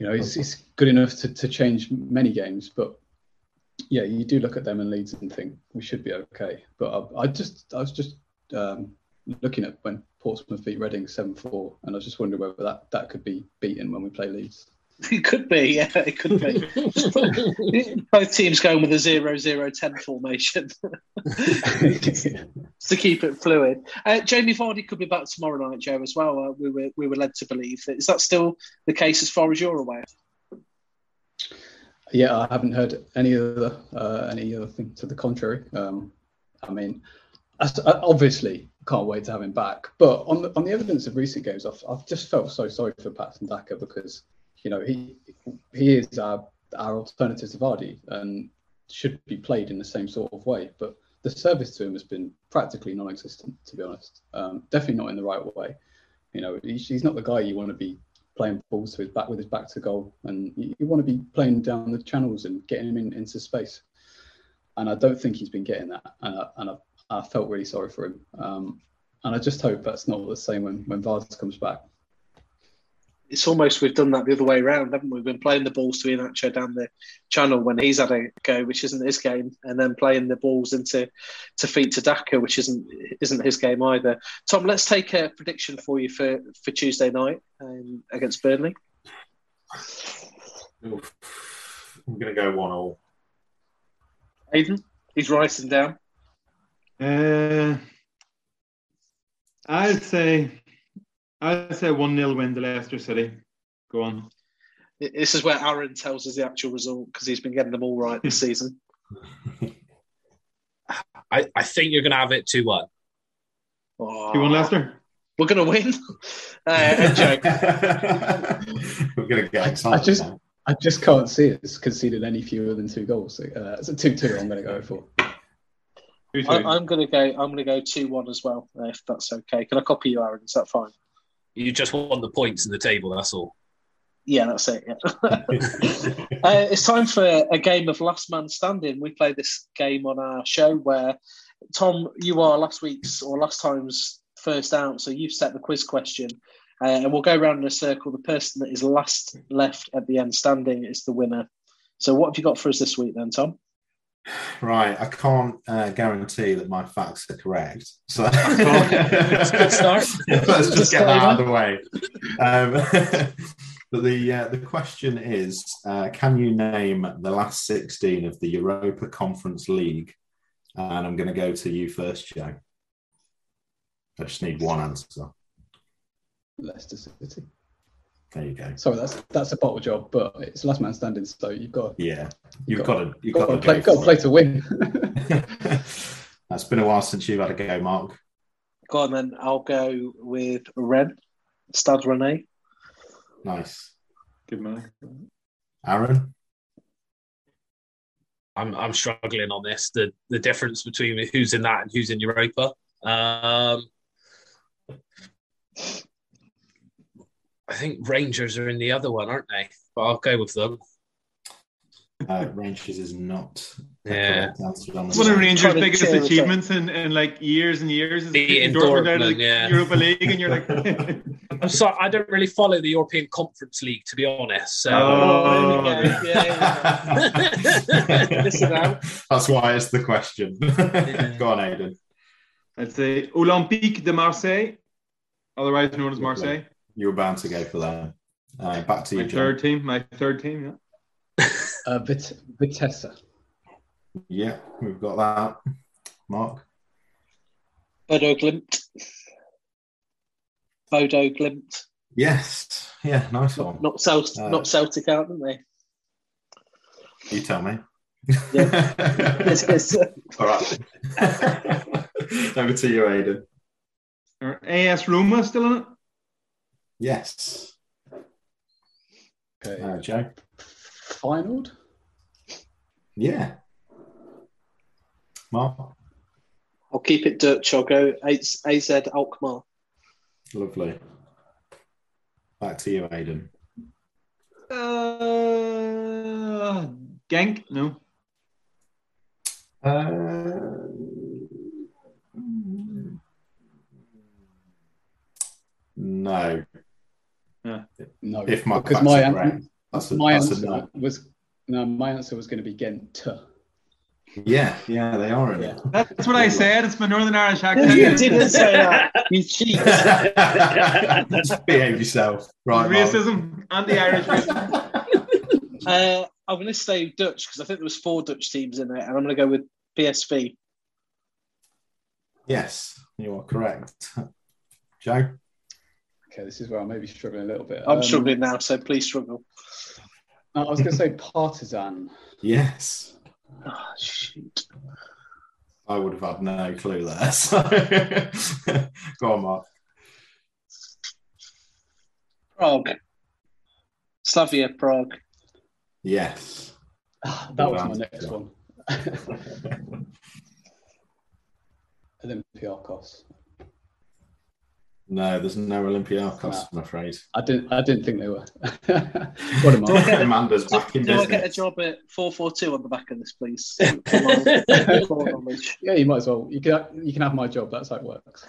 It's good enough to change many games, but yeah, you do look at them and Leeds and think we should be okay. But I was just looking at when Portsmouth beat Reading 7-4, and I was just wondering whether that could be beaten when we play Leeds. It could be, yeah, it could be. Both teams going with a 0-0-10 formation to keep it fluid. Jamie Vardy could be back tomorrow night, Joe, as well. We were led to believe. Is that still the case as far as you're aware? Yeah, I haven't heard any other thing to the contrary. I mean, obviously, can't wait to have him back. But on the evidence of recent games, I've just felt so sorry for Patson Daka because, you know, he is our alternative to Vardy and should be played in the same sort of way. But the service to him has been practically non-existent, to be honest. Definitely not in the right way. You know, he's not the guy you want to be playing balls with his back to goal. And you want to be playing down the channels and getting him into space. And I don't think he's been getting that. And I felt really sorry for him. And I just hope that's not the same when Vardy comes back. It's almost we've done that the other way around, haven't we? We've been playing the balls to Iheanacho down the channel when he's had a go, which isn't his game, and then playing the balls into feet to Daka, which isn't his game either. Tom, let's take a prediction for you for Tuesday night against Burnley. I'm going to go 1-1. Aidan, he's writing down. I'd say 1-0 win to Leicester City. Go on. This is where Aaron tells us the actual result because he's been getting them all right this season. I think you're going to have it 2-1. 2-1 Leicester? We're going to win. We're going to get excited. I just can't see us conceding any fewer than 2 goals. It's a 2-2 I'm going to go for. I'm going to go 2-1 as well, if that's okay. Can I copy you, Aaron? Is that fine? You just want the points in the table, that's all. Yeah, that's it. Yeah. It's time for a game of Last Man Standing. We play this game on our show where, Tom, you are last time's first out, so you've set the quiz question. And we'll go around in a circle. The person that is last left at the end standing is the winner. So what have you got for us this week then, Tom? Right, I can't guarantee that my facts are correct. So that's a good start. Let's just get that out of the way. But the question is, can you name the last 16 of the Europa Conference League? And I'm going to go to you first, Joe. I just need one answer. Leicester City. There you go. Sorry, that's a bottle job, but it's last man standing, so you've got to play to win. That's been a while since you've had a go, Mark. Go on then. I'll go with Stade Rennais. Nice, good man. Aaron, I'm struggling on this. The difference between who's in that and who's in Europa. I think Rangers are in the other one, aren't they? But I'll go with them. Rangers is not. Yeah. One of Rangers' biggest achievements in like years and years is beating Dortmund out of the Europa League, and you're like. I'm sorry, I don't really follow the European Conference League, to be honest. So. Oh. Yeah. Listen out. That's why it's the question. Yeah. Go on, Aidan. I'd say Olympique de Marseille, otherwise known as Marseille. You were bound to go for that. Back to you, Joe. My third team, yeah. Vitesse. Yeah, we've got that. Mark? Bodo Glimt. Yes. Yeah, nice one. Not Celtic, aren't they? You tell me. Yeah. Yes. All right. Over to you, Aidan. Are AS Roma still on it? Yes. Okay. Joe. Finaled? Yeah. Mark? I'll keep it Dutch. I'll go AZ Alkmaar. Lovely. Back to you, Aidan. Genk? No. No. Yeah. No, if my answer was going to be Ghent. Yeah, they are in it. That's what I said. It's my Northern Irish accent. You didn't say that. You cheat. Behave yourself. Right, racism and the Irish racism. I'm going to say Dutch because I think there was 4 Dutch teams in there, and I'm going to go with PSV. Yes, you are correct. Joe? Okay, this is where I may be struggling a little bit. I'm struggling now, so please struggle. I was going to say Partizan. Yes. Oh, shoot. I would have had no clue there. So. Go on, Mark. Prague. Slavia Prague. Yes. Oh, that was my next one. Olympiacos. No, there's no Olympiacos, I'm afraid. I didn't think they were. What am I? Amanda's back in business. Do I get a job at 442 on the back of this, please? Yeah, you might as well. You can have my job. That's how it works.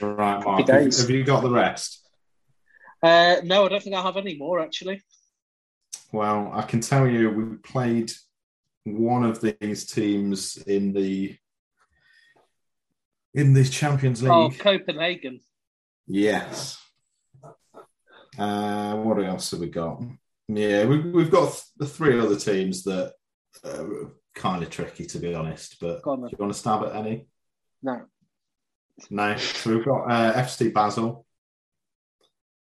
Right, Mark. Have you got the rest? No, I don't think I have any more, actually. Well, I can tell you we played one of these teams in the... in the Champions League. Oh, Copenhagen. Yes. What else have we got? Yeah, we've got the 3 other teams that are kind of tricky, to be honest. But do you want to stab at any? No. So we've got FC Basel,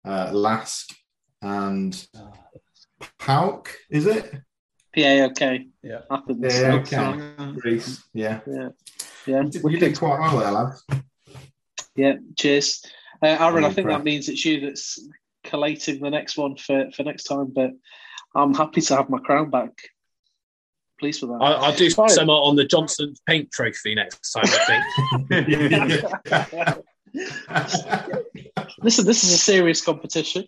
Lask, and Pauk, is it? PAOK. Yeah. PAOK. Greece. Yeah. Yeah, you did quite well there, lads. Yeah, cheers, Aaron. I think that means it's you that's collating the next one for next time. But I'm happy to have my crown back. Pleased with that. I'll do some on the Johnson's Paint Trophy next time, I think. Listen, this is a serious competition.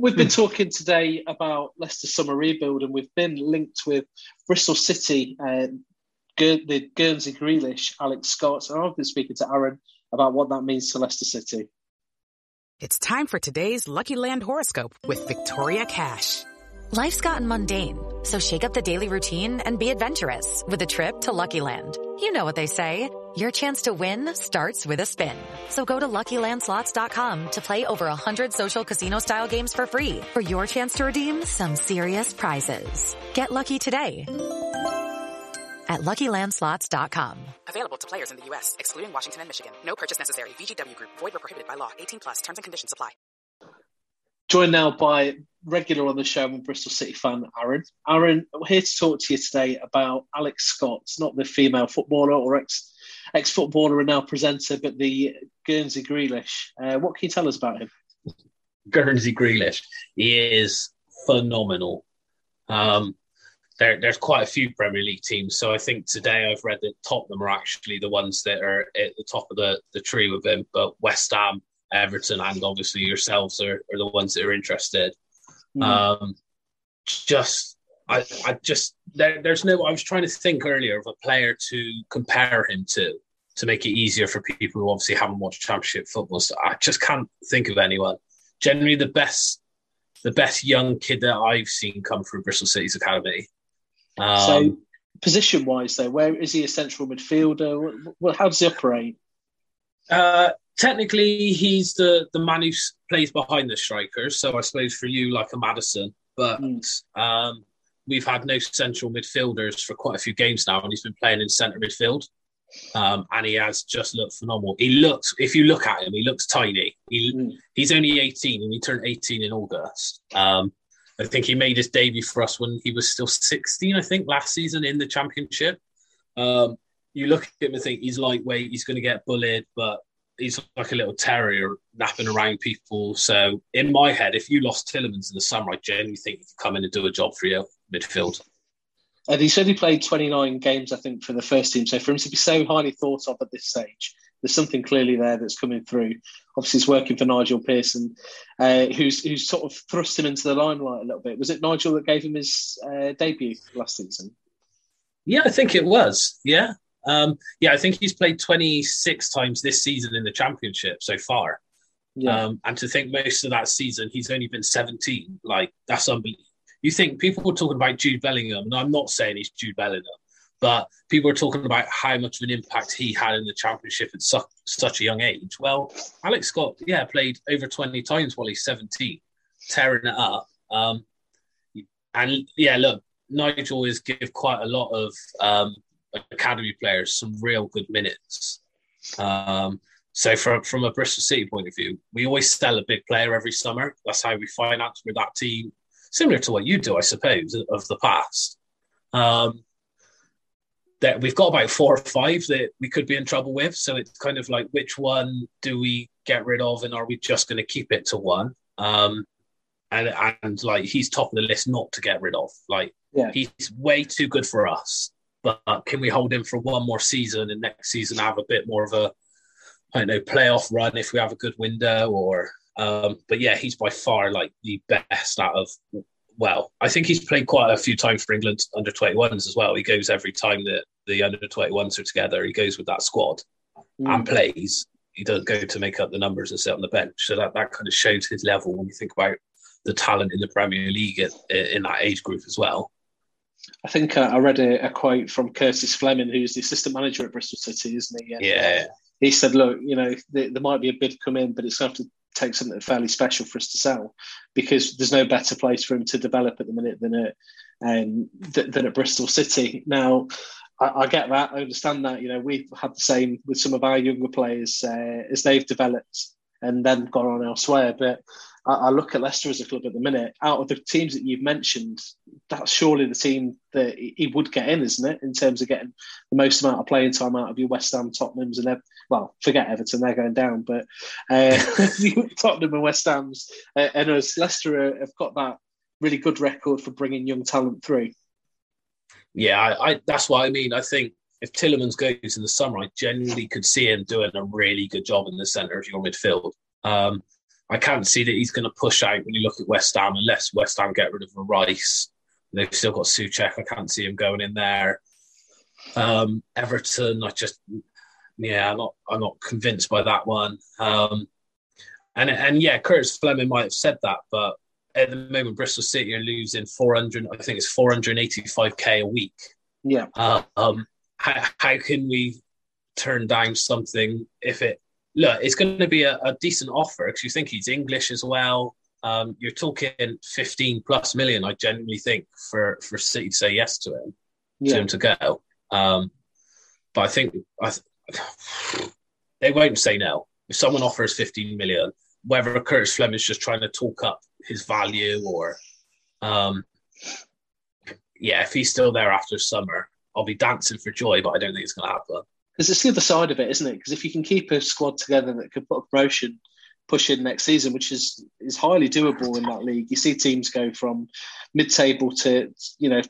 We've been talking today about Leicester's summer rebuild, and we've been linked with Bristol City. The Guernsey Grealish, Alex Scott, and I've been speaking to Aaron about what that means to Leicester City. It's time for today's Lucky Land horoscope with Victoria Cash. Life's gotten mundane, so shake up the daily routine and be adventurous with a trip to Lucky Land. You know what they say, your chance to win starts with a spin. So go to LuckyLandSlots.com to play over 100 social casino-style games for free for your chance to redeem some serious prizes. Get lucky today at LuckyLandSlots.com. Available to players in the U.S., excluding Washington and Michigan. No purchase necessary. VGW Group. Void where prohibited by law. 18+. Terms and conditions apply. Joined now by regular on the show and Bristol City fan, Aaron. Aaron, we're here to talk to you today about Alex Scott, not the female footballer or ex-footballer and now presenter, but the Guernsey Grealish. What can you tell us about him? Guernsey Grealish. He is phenomenal. There's quite a few Premier League teams, so I think today I've read that Tottenham are actually the ones that are at the top of the tree with him, but West Ham, Everton and obviously yourselves are the ones that are interested. I was trying to think earlier of a player to compare him to make it easier for people who obviously haven't watched Championship football, so I just can't think of anyone. Generally the best young kid that I've seen come through Bristol City's academy. So, position-wise, though, where is he? A central midfielder? Well, how does he operate? Technically, he's the man who plays behind the strikers. So, I suppose for you, like a Maddison. But we've had no central midfielders for quite a few games now, and he's been playing in centre midfield. And he has just looked phenomenal. If you look at him, he looks tiny. He's only 18, and he turned 18 in August. I think he made his debut for us when he was still 16, I think, last season in the Championship. You look at him and think he's lightweight, he's going to get bullied, but he's like a little terrier napping around people. So in my head, if you lost Tillemans in the summer, I genuinely think he could come in and do a job for you midfield. And he's only played 29 games, I think, for the first team. So for him to be so highly thought of at this stage, there's something clearly there that's coming through. Obviously, he's working for Nigel Pearson, who's sort of thrust him into the limelight a little bit. Was it Nigel that gave him his debut last season? Yeah, I think it was. Yeah. I think he's played 26 times this season in the Championship so far. Yeah. And to think most of that season, he's only been 17. Like, that's unbelievable. you think people are talking about Jude Bellingham, and I'm not saying he's Jude Bellingham, but people are talking about how much of an impact he had in the Championship at such a young age. Well, Alex Scott, yeah, played over 20 times while he's 17, tearing it up. And yeah, look, Nigel is give quite a lot of academy players some real good minutes. So from a Bristol City point of view, we always sell a big player every summer. That's how we finance with that team, similar to what you do, I suppose, of the past. That we've got about 4 or 5 that we could be in trouble with. So it's kind of like, which one do we get rid of, and are we just going to keep it to one? And like, he's top of the list not to get rid of. Like, yeah, he's way too good for us. But can we hold him for one more season, and next season have a bit more of a, I don't know, playoff run if we have a good window? Or but yeah, he's by far like the best out of, well, I think he's played quite a few times for England under-21s as well. He goes every time that the under-21s are together. He goes with that squad and plays. He doesn't go to make up the numbers and sit on the bench. So that kind of shows his level when you think about the talent in the Premier League in that age group as well. I think I read a quote from Curtis Fleming, who's the assistant manager at Bristol City, isn't he? And yeah. He said, look, you know, there might be a bid come in, but it's going to have to take something fairly special for us to sell, because there's no better place for him to develop at the minute than at Bristol City. Now, I get that. I understand that. You know, we've had the same with some of our younger players as they've developed and then gone on elsewhere. But I look at Leicester as a club at the minute. Out of the teams that you've mentioned, that's surely the team that he would get in, isn't it? In terms of getting the most amount of playing time out of your West Ham, Tottenham's, and forget Everton, they're going down. But Tottenham and West Ham's and us, Leicester have got that really good record for bringing young talent through. Yeah, I that's what I mean. I think if Tillemans goes in the summer, I genuinely could see him doing a really good job in the centre of your midfield. I can't see that he's going to push out when you look at West Ham, unless West Ham get rid of a Rice. They've still got Souček. I can't see him going in there. Everton, I'm not convinced by that one. And yeah, Curtis Fleming might have said that, but at the moment, Bristol City are losing 485k a week. Yeah. How can we turn down something if it? Look, it's going to be a decent offer because you think he's English as well. You're talking 15 plus million, I genuinely think, for City to say yes to him, to him to go. But I think they won't say no. If someone offers 15 million, whether Curtis Fleming's just trying to talk up his value or, if he's still there after summer, I'll be dancing for joy, but I don't think it's going to happen. Because it's the other side of it, isn't it? Because if you can keep a squad together that could put a promotion push in next season, which is highly doable in that league, you see teams go from mid-table to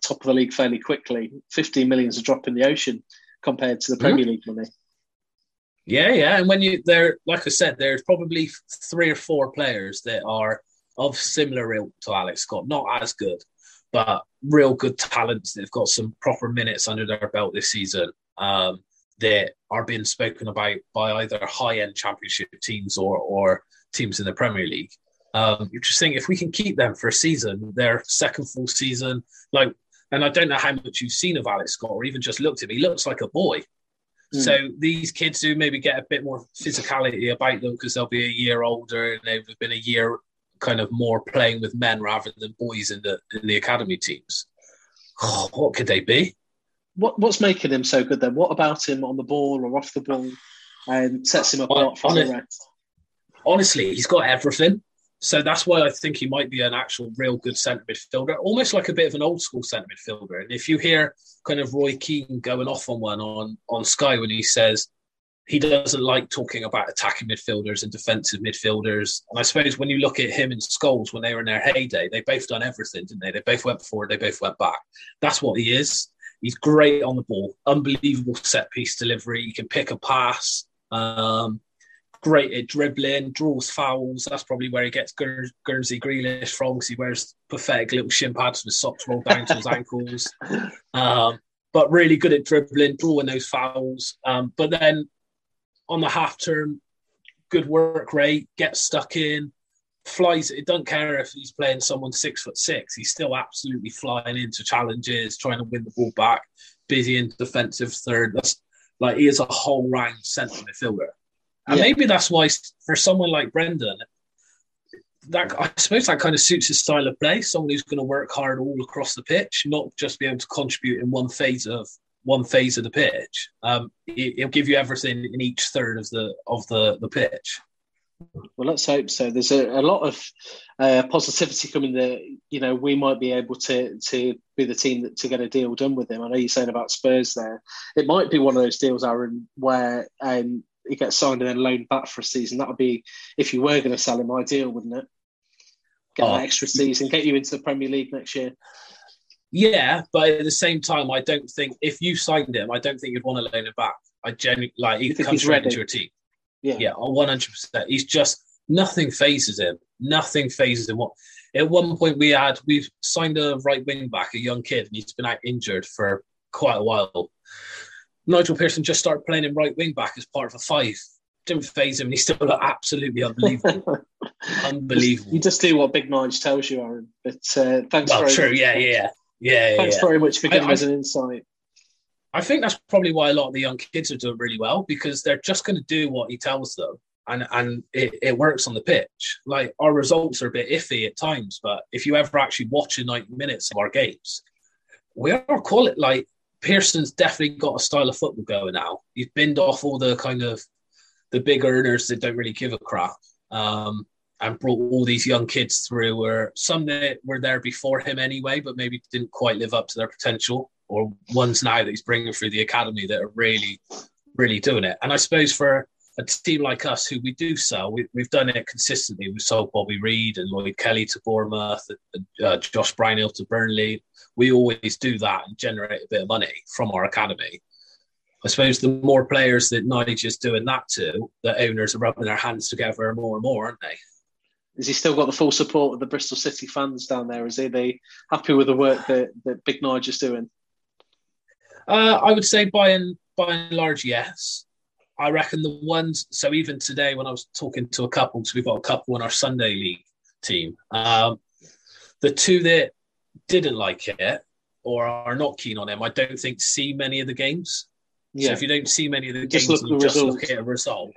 top of the league fairly quickly. 15 million is a drop in the ocean compared to the Premier League money. Yeah, and when like I said, there's probably 3 or 4 players that are of similar ilk to Alex Scott, not as good, but real good talents. They've got some proper minutes under their belt this season. That are being spoken about by either high-end championship teams or teams in the Premier League. You're just saying, if we can keep them for a season, their second full season, like, and I don't know how much you've seen of Alex Scott or even just looked at him, he looks like a boy. Mm. So these kids do maybe get a bit more physicality about them because they'll be a year older and they've been a year kind of more playing with men rather than boys in the academy teams. Oh, what could they be? What's making him so good then? What about him on the ball or off the ball sets him apart from the rest? Honestly, he's got everything. So that's why I think he might be an actual real good centre midfielder, almost like a bit of an old school centre midfielder. And if you hear kind of Roy Keane going off on one on Sky when he says he doesn't like talking about attacking midfielders and defensive midfielders. And I suppose when you look at him and Scholes when they were in their heyday, they both done everything, didn't they? They both went forward, they both went back. That's what he is. He's great on the ball, unbelievable set-piece delivery. He can pick a pass, great at dribbling, draws fouls. That's probably where he gets Guernsey Grealish from because he wears pathetic little shin pads with socks rolled down to his ankles. But really good at dribbling, drawing those fouls. But then on the half-turn, good work rate, gets stuck in, flies. It doesn't care if he's playing someone 6'6". He's still absolutely flying into challenges, trying to win the ball back, busy in defensive third. That's like he is a whole round central midfielder, and maybe that's why for someone like Brendan, that I suppose that kind of suits his style of play. Someone who's going to work hard all across the pitch, not just be able to contribute in one phase of the pitch. It'll give you everything in each third of the pitch. Well, let's hope so. There's a lot of positivity coming that, you know, we might be able to be the team that to get a deal done with him. I know you're saying about Spurs there. It might be one of those deals, Aaron, where he gets signed and then loaned back for a season. That would be, if you were going to sell him, ideal, wouldn't it? Get an extra season, get you into the Premier League next year. Yeah, but at the same time, I don't think, if you signed him, I don't think you'd want to loan him back. I genuinely, like, he comes straight into your team. Yeah, 100%. He's just, nothing phases him. Nothing phases him. At one point we've signed a right wing back, a young kid, and he's been out injured for quite a while. Nigel Pearson just started playing him right wing back as part of a five. Didn't phase him, and he still looked absolutely unbelievable. Unbelievable. You just do what Big Nige tells you, Aaron. But thanks. Well, true. Much. Yeah. Thanks very much for giving us an insight. I think that's probably why a lot of the young kids are doing really well, because they're just going to do what he tells them, and it works on the pitch. Like, our results are a bit iffy at times, but if you ever actually watch a 90 minutes of our games, we are quality. Like, Pearson's definitely got a style of football going now. He's binned off all the kind of the big earners that don't really give a crap, and brought all these young kids through, where some that were there before him anyway, but maybe didn't quite live up to their potential, or ones now that he's bringing through the academy that are really, really doing it. And I suppose for a team like us, who we do sell, we've done it consistently. We've sold Bobby Reed and Lloyd Kelly to Bournemouth, Josh Brownhill to Burnley. We always do that and generate a bit of money from our academy. I suppose the more players that Nige is doing that to, the owners are rubbing their hands together more and more, aren't they? Has he still got the full support of the Bristol City fans down there? Is they happy with the work that Big Nige is doing? I would say by and large, yes. I reckon the ones, so even today when I was talking to a couple, because we've got a couple on our Sunday league team, the two that didn't like it or are not keen on him, I don't think see many of the games. Yeah. So if you don't see many of the games and just look at a result,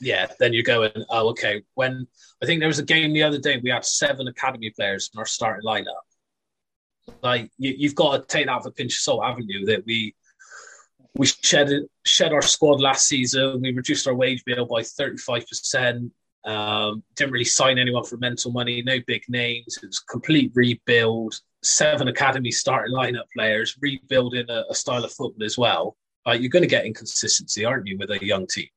then you're going, oh, okay. When I think there was a game the other day, we had 7 academy players in our starting lineup. Like, you've got to take that with a pinch of salt, haven't you? That we shed our squad last season. We reduced our wage bill by 35%. Didn't really sign anyone for mental money. No big names. It was a complete rebuild. 7 academy starting lineup players, rebuilding a style of football as well. Like, you're going to get inconsistency, aren't you, with a young team?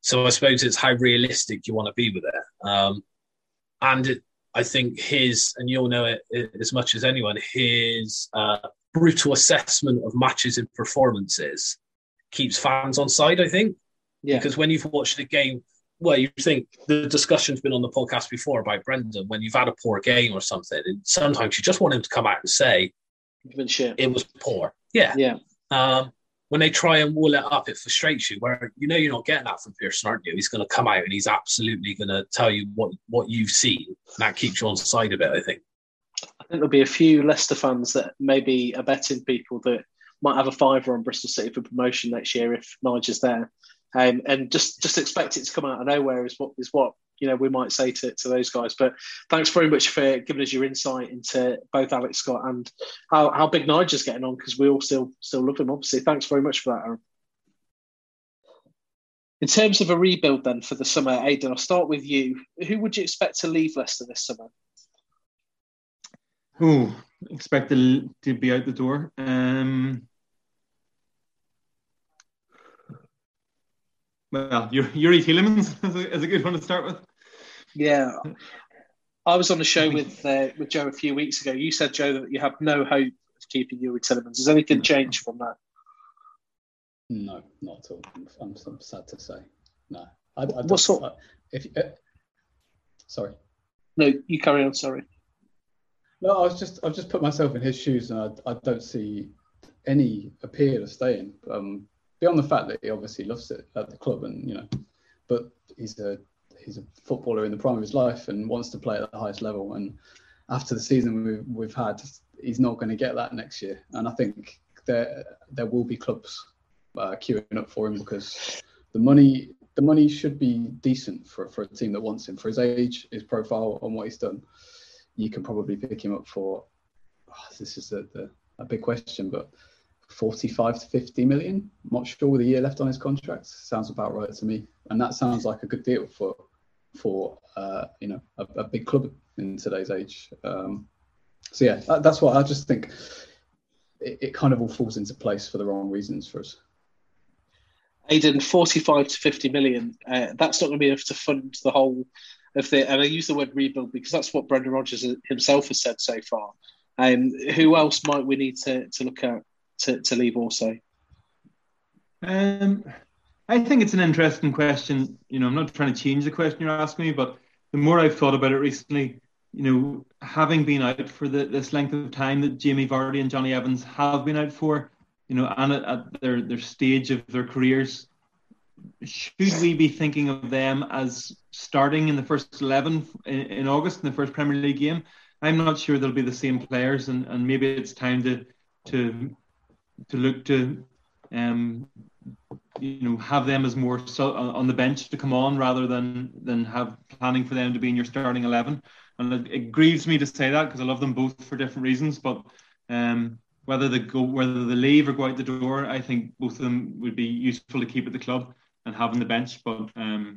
So I suppose it's how realistic you want to be with it. I think his, and you'll know it as much as anyone, his brutal assessment of matches and performances keeps fans on side, I think. Yeah. Because when you've watched a game, well, you think the discussion's been on the podcast before about Brendan, when you've had a poor game or something, and sometimes you just want him to come out and say, it was poor. Yeah. When they try and wall it up, it frustrates you, where you know you're not getting that from Pearson, aren't you? He's going to come out and he's absolutely going to tell you what you've seen. And that keeps you on side a bit, I think. I think there'll be a few Leicester fans that maybe are betting people that might have a fiver on Bristol City for promotion next year if Nigel's there. And just expect it to come out of nowhere is what you know we might say to those guys. But thanks very much for giving us your insight into both Alex Scott and how Big Nigel's getting on, because we all still love him, obviously. Thanks very much for that, Aaron. In terms of a rebuild then for the summer, Aidan, I'll start with you. Who would you expect to leave Leicester this summer? Who expect to be out the door? Well, Yuri Tielemans is a good one to start with. Yeah. I was on a show with Joe a few weeks ago. You said, Joe, that you have no hope of keeping Yuri Tielemans. Has anything changed from that? No, not at all. I'm sad to say. No. Sorry. No, you carry on, sorry. No, I've just put myself in his shoes, and I don't see any appeal of staying. Beyond the fact that he obviously loves it at the club, and you know, but he's a he's a footballer in the prime of his life and wants to play at the highest level. And after the season we've had, he's not going to get that next year. And I think there will be clubs queuing up for him, because the money should be decent for a team that wants him, for his age, his profile, and what he's done. You can probably pick him up for, this is a big question, but 45 to 50 million. I'm not sure, with a year left on his contract. Sounds about right to me. And that sounds like a good deal for a big club in today's age. So yeah, that's what I just think. It kind of all falls into place for the wrong reasons for us. Aidan, 45 to 50 million. That's not going to be enough to fund the whole of the, and I use the word rebuild because that's what Brendan Rodgers himself has said so far. Who else might we need to look at to leave also? I think it's an interesting question. You know, I'm not trying to change the question you're asking me, but the more I've thought about it recently, you know, having been out for this length of time that Jamie Vardy and Johnny Evans have been out for, you know, and at their stage of their careers, should we be thinking of them as starting in the first 11 in August in the first Premier League game? I'm not sure they'll be the same players, and maybe it's time to look to have them as more on the bench to come on rather than have planning for them to be in your starting 11. And it grieves me to say that because I love them both for different reasons, but whether they leave or go out the door, I think both of them would be useful to keep at the club and have on the bench. But I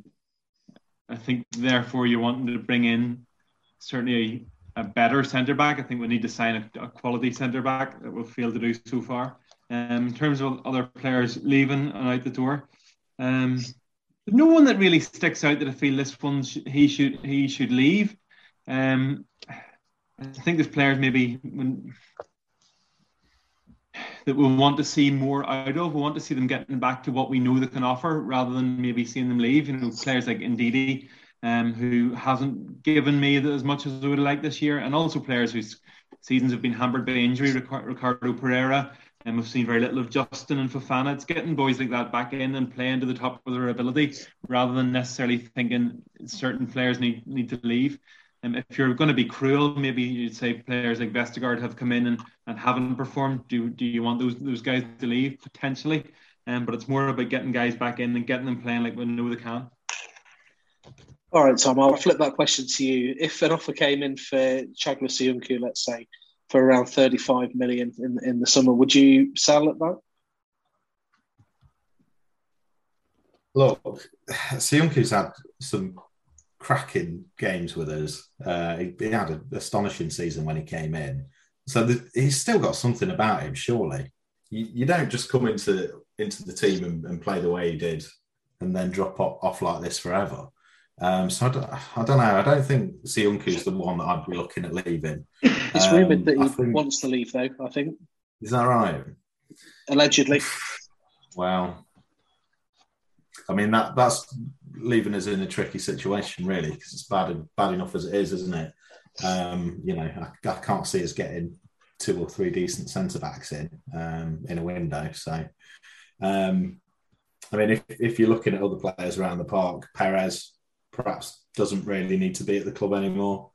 think therefore you're wanting to bring in certainly a better centre back. I think we need to sign a quality centre back that we've failed to do so far. In terms of other players leaving and out the door, no one that really sticks out that I feel this one he should leave. I think there's players maybe that we want to see more out of. We want to see them getting back to what we know they can offer, rather than maybe seeing them leave. You know, players like Ndidi, who hasn't given me as much as I would like this year, and also players whose seasons have been hampered by injury. Ricardo Pereira. And we've seen very little of Justin and Fofana. It's getting boys like that back in and playing to the top of their ability, rather than necessarily thinking certain players need to leave. And if you're going to be cruel, maybe you'd say players like Vestergaard have come in and haven't performed. Do you want those guys to leave potentially? But it's more about getting guys back in and getting them playing like we know they can. All right, Tom, I'll flip that question to you. If an offer came in for Chaglasiuncu, let's say, for around 35 million in the summer, would you sell at that? Look, Siuncu's had some cracking games with us. He had an astonishing season when he came in. So he's still got something about him, surely. You don't just come into the team and play the way he did and then drop off like this forever. So I don't know. I don't think Siuncu's the one that I'd be looking at leaving. It's rumoured that he wants to leave, though, I think. Is that right? Allegedly. Well, I mean, that's leaving us in a tricky situation, really, because it's bad enough as it is, isn't it? I can't see us getting 2 or 3 decent centre-backs in a window. So, I mean, if you're looking at other players around the park, Perez perhaps doesn't really need to be at the club anymore.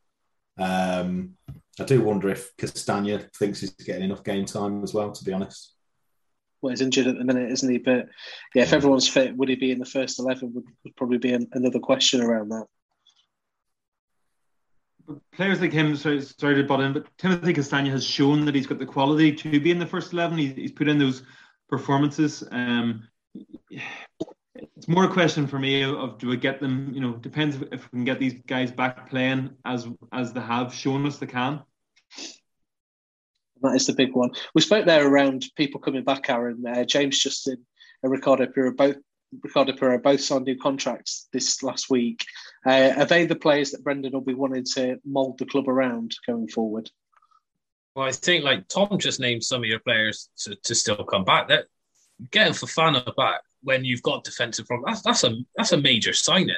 I do wonder if Castagna thinks he's getting enough game time as well, to be honest. Well, he's injured at the minute, isn't he? But yeah, if everyone's fit, would he be in the first 11? Would probably be another question around that. Players like him, sorry to butt in, but Timothy Castagna has shown that he's got the quality to be in the first 11. He's put in those performances. It's more a question for me of do we get them, you know, depends if we can get these guys back playing as they have shown us they can. That is the big one. We spoke there around people coming back, Aaron. James Justin and Ricardo Pereira both signed new contracts this last week. Are they the players that Brendan will be wanting to mould the club around going forward? Well, I think, like Tom just named some of your players to still come back. That getting Fofana back when you've got defensive problems, that's a major signing.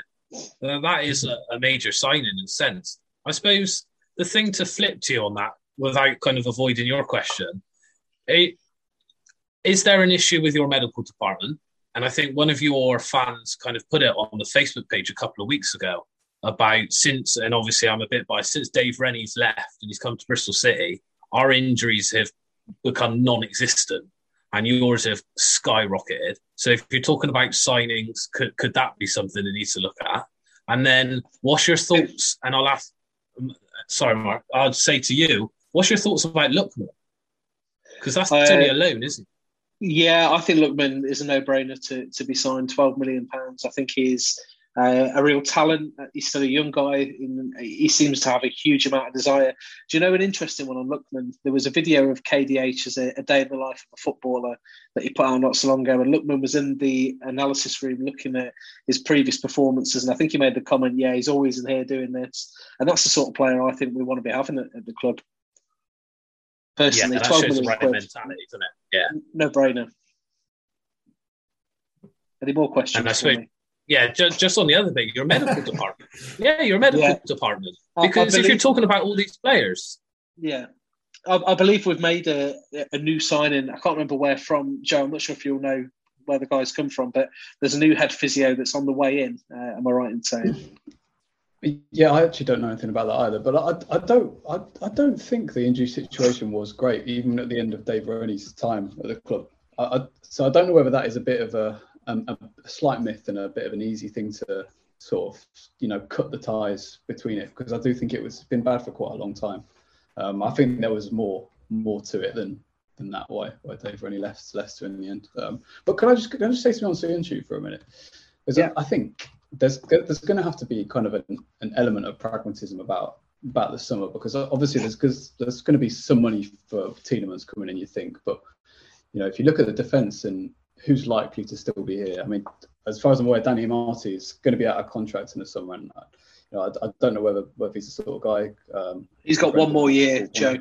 That is a major signing in a sense. I suppose the thing to flip to on that, without kind of avoiding your question, is there an issue with your medical department? And I think one of your fans kind of put it on the Facebook page a couple of weeks ago about since, and obviously I'm a bit biased, since Dave Rennie's left and he's come to Bristol City, our injuries have become non-existent and yours have skyrocketed. So if you're talking about signings, could that be something that needs to look at? And then what's your thoughts? And I'll ask, sorry, Mark, I'd say to you, what's your thoughts about Lookman? Because that's only alone, isn't it? Yeah, I think Lookman is a no-brainer to be signed, £12 million. I think he's a real talent. He's still a young guy. He seems to have a huge amount of desire. Do you know an interesting one on Lookman? There was a video of KDH as a day in the life of a footballer that he put out not so long ago, and Lookman was in the analysis room looking at his previous performances, and I think he made the comment, yeah, he's always in here doing this. And that's the sort of player I think we want to be having at the club. Personally, yeah, that shows the right mentality, doesn't it? Yeah, no-brainer. Any more questions? And I suppose, yeah, just on the other thing, your medical department. Yeah, your medical department. Because if you're talking about all these players, yeah, I believe we've made a new signing. I can't remember where from, Joe. I'm not sure if you'll know where the guy's come from, but there's a new head physio that's on the way in. Am I right in saying? Yeah, I actually don't know anything about that either. But I don't think the injury situation was great, even at the end of Dave Rennie's time at the club. So I don't know whether that is a bit of a slight myth and a bit of an easy thing to sort of, you know, cut the ties between it, because I do think it's been bad for quite a long time. I think there was more to it than that way, where Dave Rennie left Leicester in the end. But can I just say something on Soyuncu for a minute? Yeah. I think there's going to have to be kind of an element of pragmatism about the summer, because obviously there's going to be some money for Tielemans coming in, you think. But, you know, if you look at the defence and who's likely to still be here, I mean, as far as I'm aware, Dan Amartey is going to be out of contract in the summer. And, you know, I don't know whether he's the sort of guy. He's got one more year, Joe.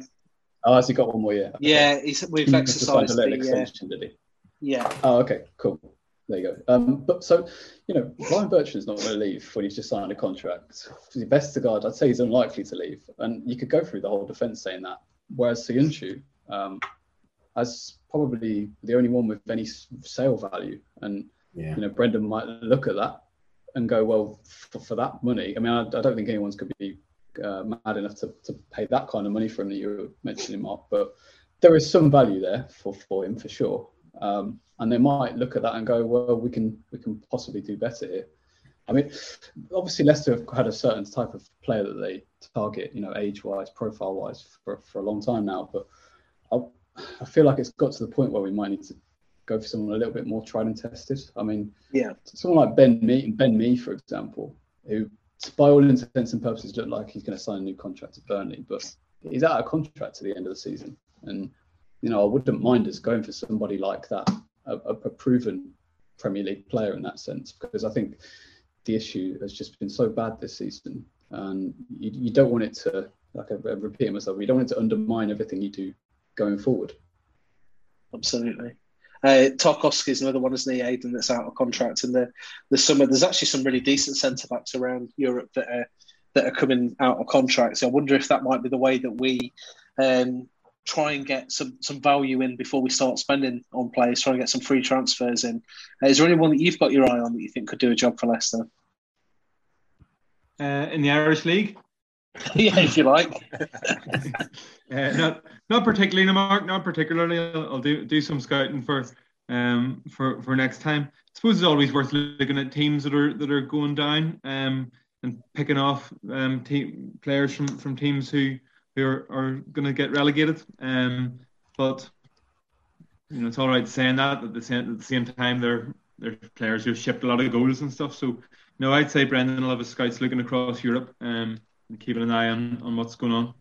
Oh, has he got one more year? Okay. Yeah, we've exercised the extension, did he? Yeah. Oh, okay, cool. There you go. But so, you know, Ryan Bertrand's not going to leave when he's just signed a contract. For the Vestergaard, I'd say he's unlikely to leave. And you could go through the whole defence saying that. Whereas Soyuncu, as probably the only one with any sale value. And, you know, Brendan might look at that and go, well, for that money. I mean, I don't think anyone's going to be mad enough to pay that kind of money for him that you were mentioning, Mark. But there is some value there for him, for sure. And they might look at that and go, well, we can possibly do better here. I mean, obviously Leicester have had a certain type of player that they target, you know, age-wise, profile-wise, for a long time now. But I feel like it's got to the point where we might need to go for someone a little bit more tried and tested. I mean, someone like Ben Mee, for example, who, by all intents and purposes, looked like he's going to sign a new contract at Burnley, but he's out of contract to the end of the season. And, you know, I wouldn't mind us going for somebody like that, a proven Premier League player in that sense, because I think the issue has just been so bad this season, and you don't want it to, like I repeat myself, you don't want it to undermine everything you do going forward. Absolutely. Tarkowski is another one, isn't he, Aidan, that's out of contract in the summer. There's actually some really decent centre-backs around Europe that are coming out of contract, so I wonder if that might be the way that we... try and get some value in before we start spending on players, try and get some free transfers in. Is there anyone that you've got your eye on that you think could do a job for Leicester? In the Irish League? Yeah, if you like. Not particularly, Mark, not particularly. I'll do some scouting for next time. I suppose it's always worth looking at teams that are going down and picking off players from teams who are going to get relegated. But, you know, it's all right saying that, but at the same time, they're players who've shipped a lot of goals and stuff. So, you know, I'd say Brendan will have his scouts looking across Europe and keeping an eye on what's going on.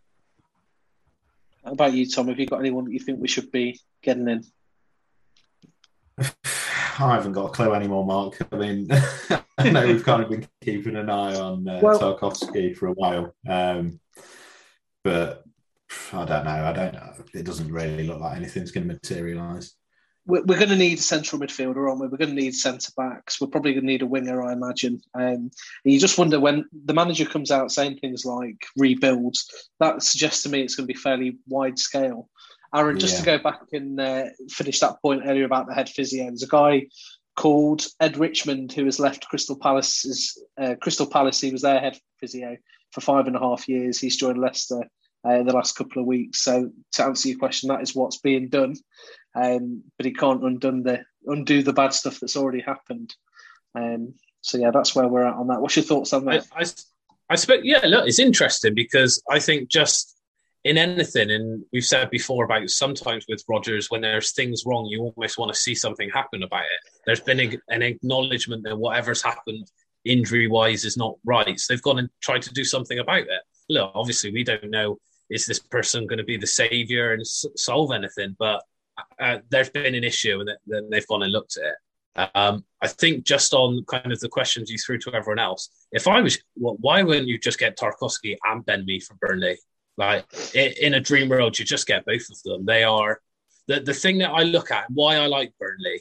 How about you, Tom? Have you got anyone that you think we should be getting in? I haven't got a clue anymore, Mark. I mean, I know we've kind of been keeping an eye on Tarkowski for a while. But I don't know. It doesn't really look like anything's going to materialise. We're going to need a central midfielder, aren't we? We're going to need centre-backs. We're probably going to need a winger, I imagine. And you just wonder when the manager comes out saying things like rebuild, that suggests to me it's going to be fairly wide-scale. Aaron, just to go back and finish that point earlier about the head physio, there's a guy called Ed Richmond, who has left Crystal Palace. He was their head physio for 5.5 years. He's joined Leicester in the last couple of weeks. So to answer your question, that is what's being done. But he can't undo the bad stuff that's already happened. So yeah, that's where we're at on that. What's your thoughts on that? I suppose, it's interesting because I think just in anything, and we've said before about sometimes with Rodgers, when there's things wrong, you almost want to see something happen about it. There's been an acknowledgement that whatever's happened injury-wise is not right. So they've gone and tried to do something about it. Look, obviously we don't know, is this person going to be the saviour and solve anything? But there's been an issue and then they've gone and looked at it. I think just on kind of the questions you threw to everyone else, why wouldn't you just get Tarkowski and Ben Mee from Burnley? Like in a dream world, you just get both of them. They are the thing that I look at, why I like Burnley.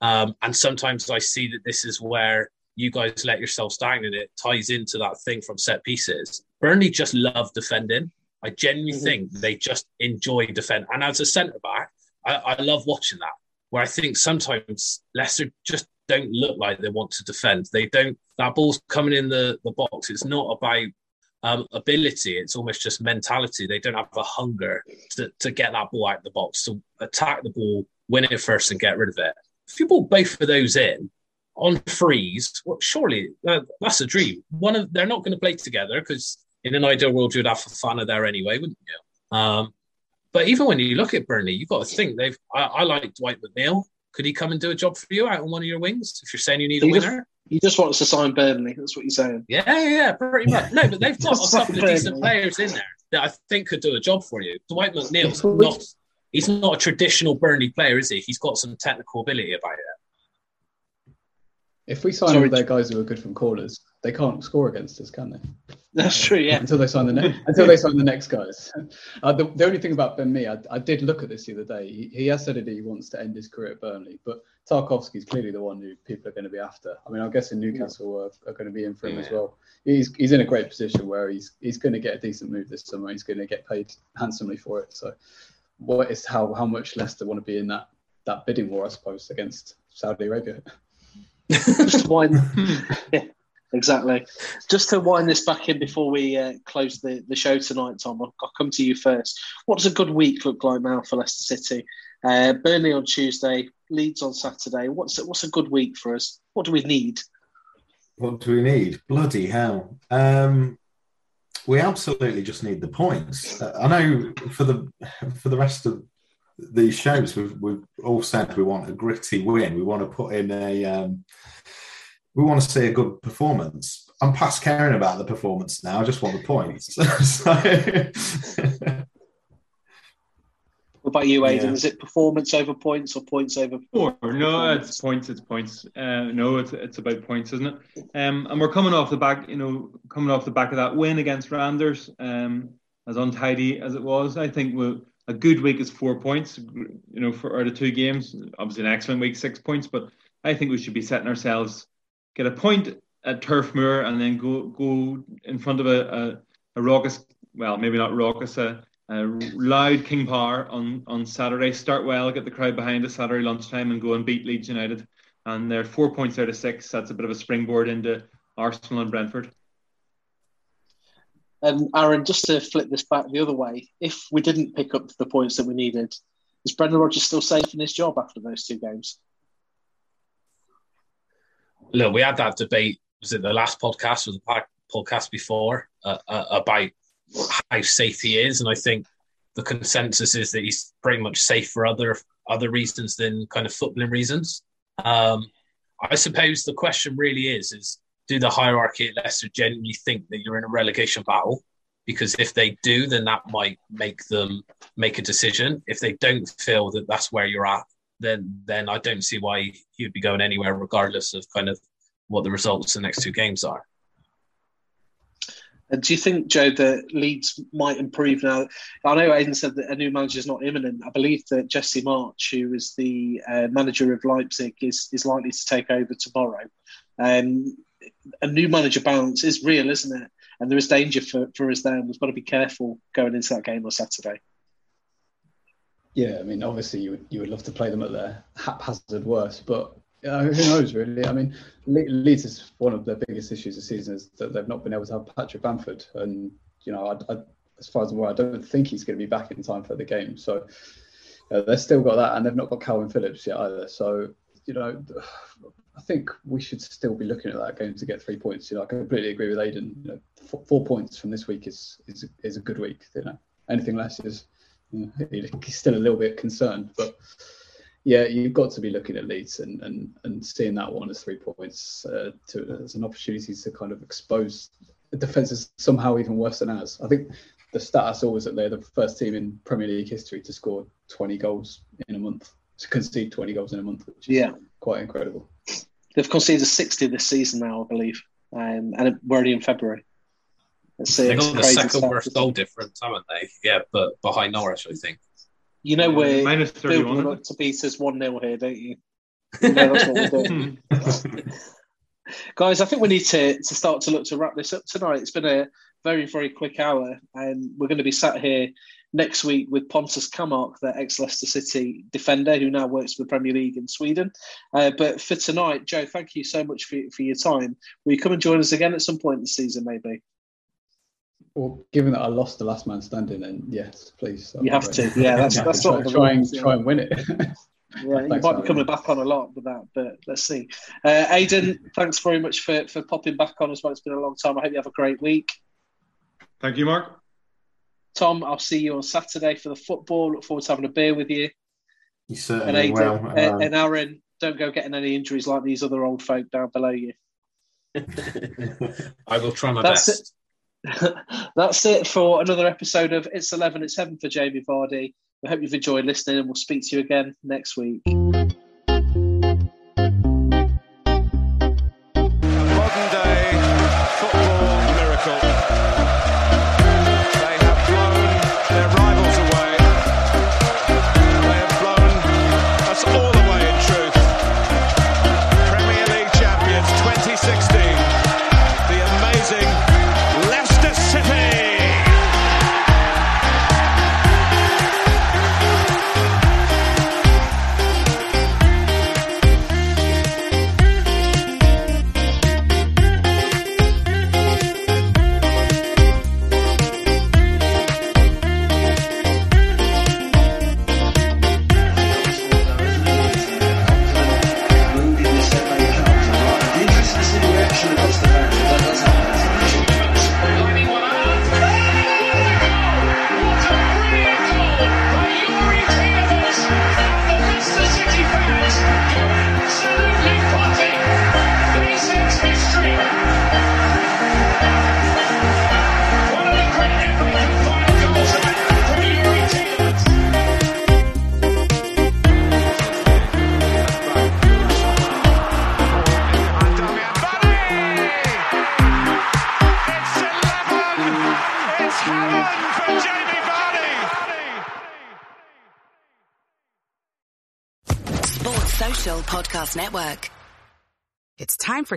And sometimes I see that this is where you guys let yourselves down and it ties into that thing from set pieces. Burnley just love defending. I genuinely think they just enjoy defending. And as a centre-back, I love watching that. Where I think sometimes Leicester just don't look like they want to defend. They don't. That ball's coming in the box. It's not about ability. It's almost just mentality. They don't have a hunger to get that ball out of the box, to attack the ball, win it first and get rid of it. If you ball both of those in on freeze, well, surely that's a dream. They're not going to play together because in an ideal world, you'd have Fofana there anyway, wouldn't you? But even when you look at Burnley, you've got to think they've. I like Dwight McNeil. Could he come and do a job for you out on one of your wings if you're saying you need a winner? He just wants to sign Burnley. That's what you're saying. Yeah, pretty much. No, but they've got a couple of decent players in there that I think could do a job for you. Dwight McNeil's not. He's not a traditional Burnley player, is he? He's got some technical ability about it. If we sign all their guys who are good from corners, they can't score against us, can they? That's true, yeah. Until they sign the next guys. The only thing about Ben Mee, I did look at this the other day. He has said that he wants to end his career at Burnley, but Tarkowski's clearly the one who people are going to be after. I mean, I guess in Newcastle are going to be in for him as well. He's in a great position where he's going to get a decent move this summer. He's going to get paid handsomely for it. So, what is how much Leicester want to be in that bidding war, I suppose, against Saudi Arabia? Just one. Yeah. Exactly. Just to wind this back in before we close the show tonight, Tom, I'll come to you first. What does a good week look like now for Leicester City? Burnley on Tuesday, Leeds on Saturday. What's a good week for us? What do we need? What do we need? Bloody hell. We absolutely just need the points. I know for the rest of these shows, we've all said we want a gritty win. We want to put in we want to see a good performance. I'm past caring about the performance now. I just want the points. What about you, Aidan? Yeah. Is it performance over points or points over points? Sure. No, it's points. It's points. No, it's about points, isn't it? And we're coming off the back of that win against Randers, as untidy as it was. I think a good week is 4 points. For out of two games, obviously an excellent week, 6 points. But I think we should be setting ourselves. Get a point at Turf Moor and then go in front of a raucous, well, maybe not raucous, a loud King Power on Saturday. Start well, get the crowd behind us Saturday lunchtime and go and beat Leeds United. And they're 4 points out of six. That's a bit of a springboard into Arsenal and Brentford. Aaron, just to flip this back the other way, if we didn't pick up the points that we needed, is Brendan Rodgers still safe in his job after those two games? Look, we had that debate, was it the last podcast or the podcast before, about how safe he is. And I think the consensus is that he's pretty much safe for other reasons than kind of footballing reasons. I suppose the question really is do the hierarchy at Leicester genuinely think that you're in a relegation battle? Because if they do, then that might make them make a decision. If they don't feel that that's where you're at, then I don't see why you'd be going anywhere regardless of kind of what the results of the next two games are. And do you think, Joe, that Leeds might improve now? I know Aidan said that a new manager is not imminent. I believe that Jesse March, who is the manager of Leipzig, is likely to take over tomorrow. A new manager bounce is real, isn't it? And there is danger for us there. And we've got to be careful going into that game on Saturday. Yeah, I mean, obviously you would love to play them at their haphazard worst, but Who knows, really? I mean, Leeds is one of their biggest issues this season is that they've not been able to have Patrick Bamford. And, you know, I, as far as I'm aware, I don't think he's going to be back in time for the game. So they've still got that, and they've not got Calvin Phillips yet either. So, you know, I think we should still be looking at that game to get 3 points. You know, I completely agree with Aidan. You know, 4 points from this week is a good week. You know, anything less is, you know, he's still a little bit concerned, but yeah, you've got to be looking at Leeds and seeing that one as 3 points as an opportunity to kind of expose the defences somehow even worse than ours. I think the stat I saw was that they're the first team in Premier League history to score 20 goals in a month, to concede 20 goals in a month, which is quite incredible. They've conceded 60 this season now, I believe, and we're already in February. They've got the second worst goal difference, haven't they? Yeah, but behind Norwich, I think. You know, we're building up to beat us 1-0 here, don't you? You know, that's what we're doing. Guys, I think we need to start to look to wrap this up tonight. It's been a very, very quick hour, and we're going to be sat here next week with Pontus Kamark, the ex-Leicester City defender who now works for the Premier League in Sweden. But for tonight, Joe, thank you so much for your time. Will you come and join us again at some point this season, maybe? Well, given that I lost the last man standing, then yes, please. You have to, yeah. That's what try and win it. Right, you might be coming back on a lot with that, but let's see. Aidan, thanks very much for popping back on as well. It's been a long time. I hope you have a great week. Thank you, Mark. Tom, I'll see you on Saturday for the football. Look forward to having a beer with you. You certainly will. And Aaron, don't go getting any injuries like these other old folk down below you. I will try my best. It. That's it for another episode of It's 11, It's Heaven for Jamie Vardy. We hope you've enjoyed listening, and we'll speak to you again next week. Network. It's time for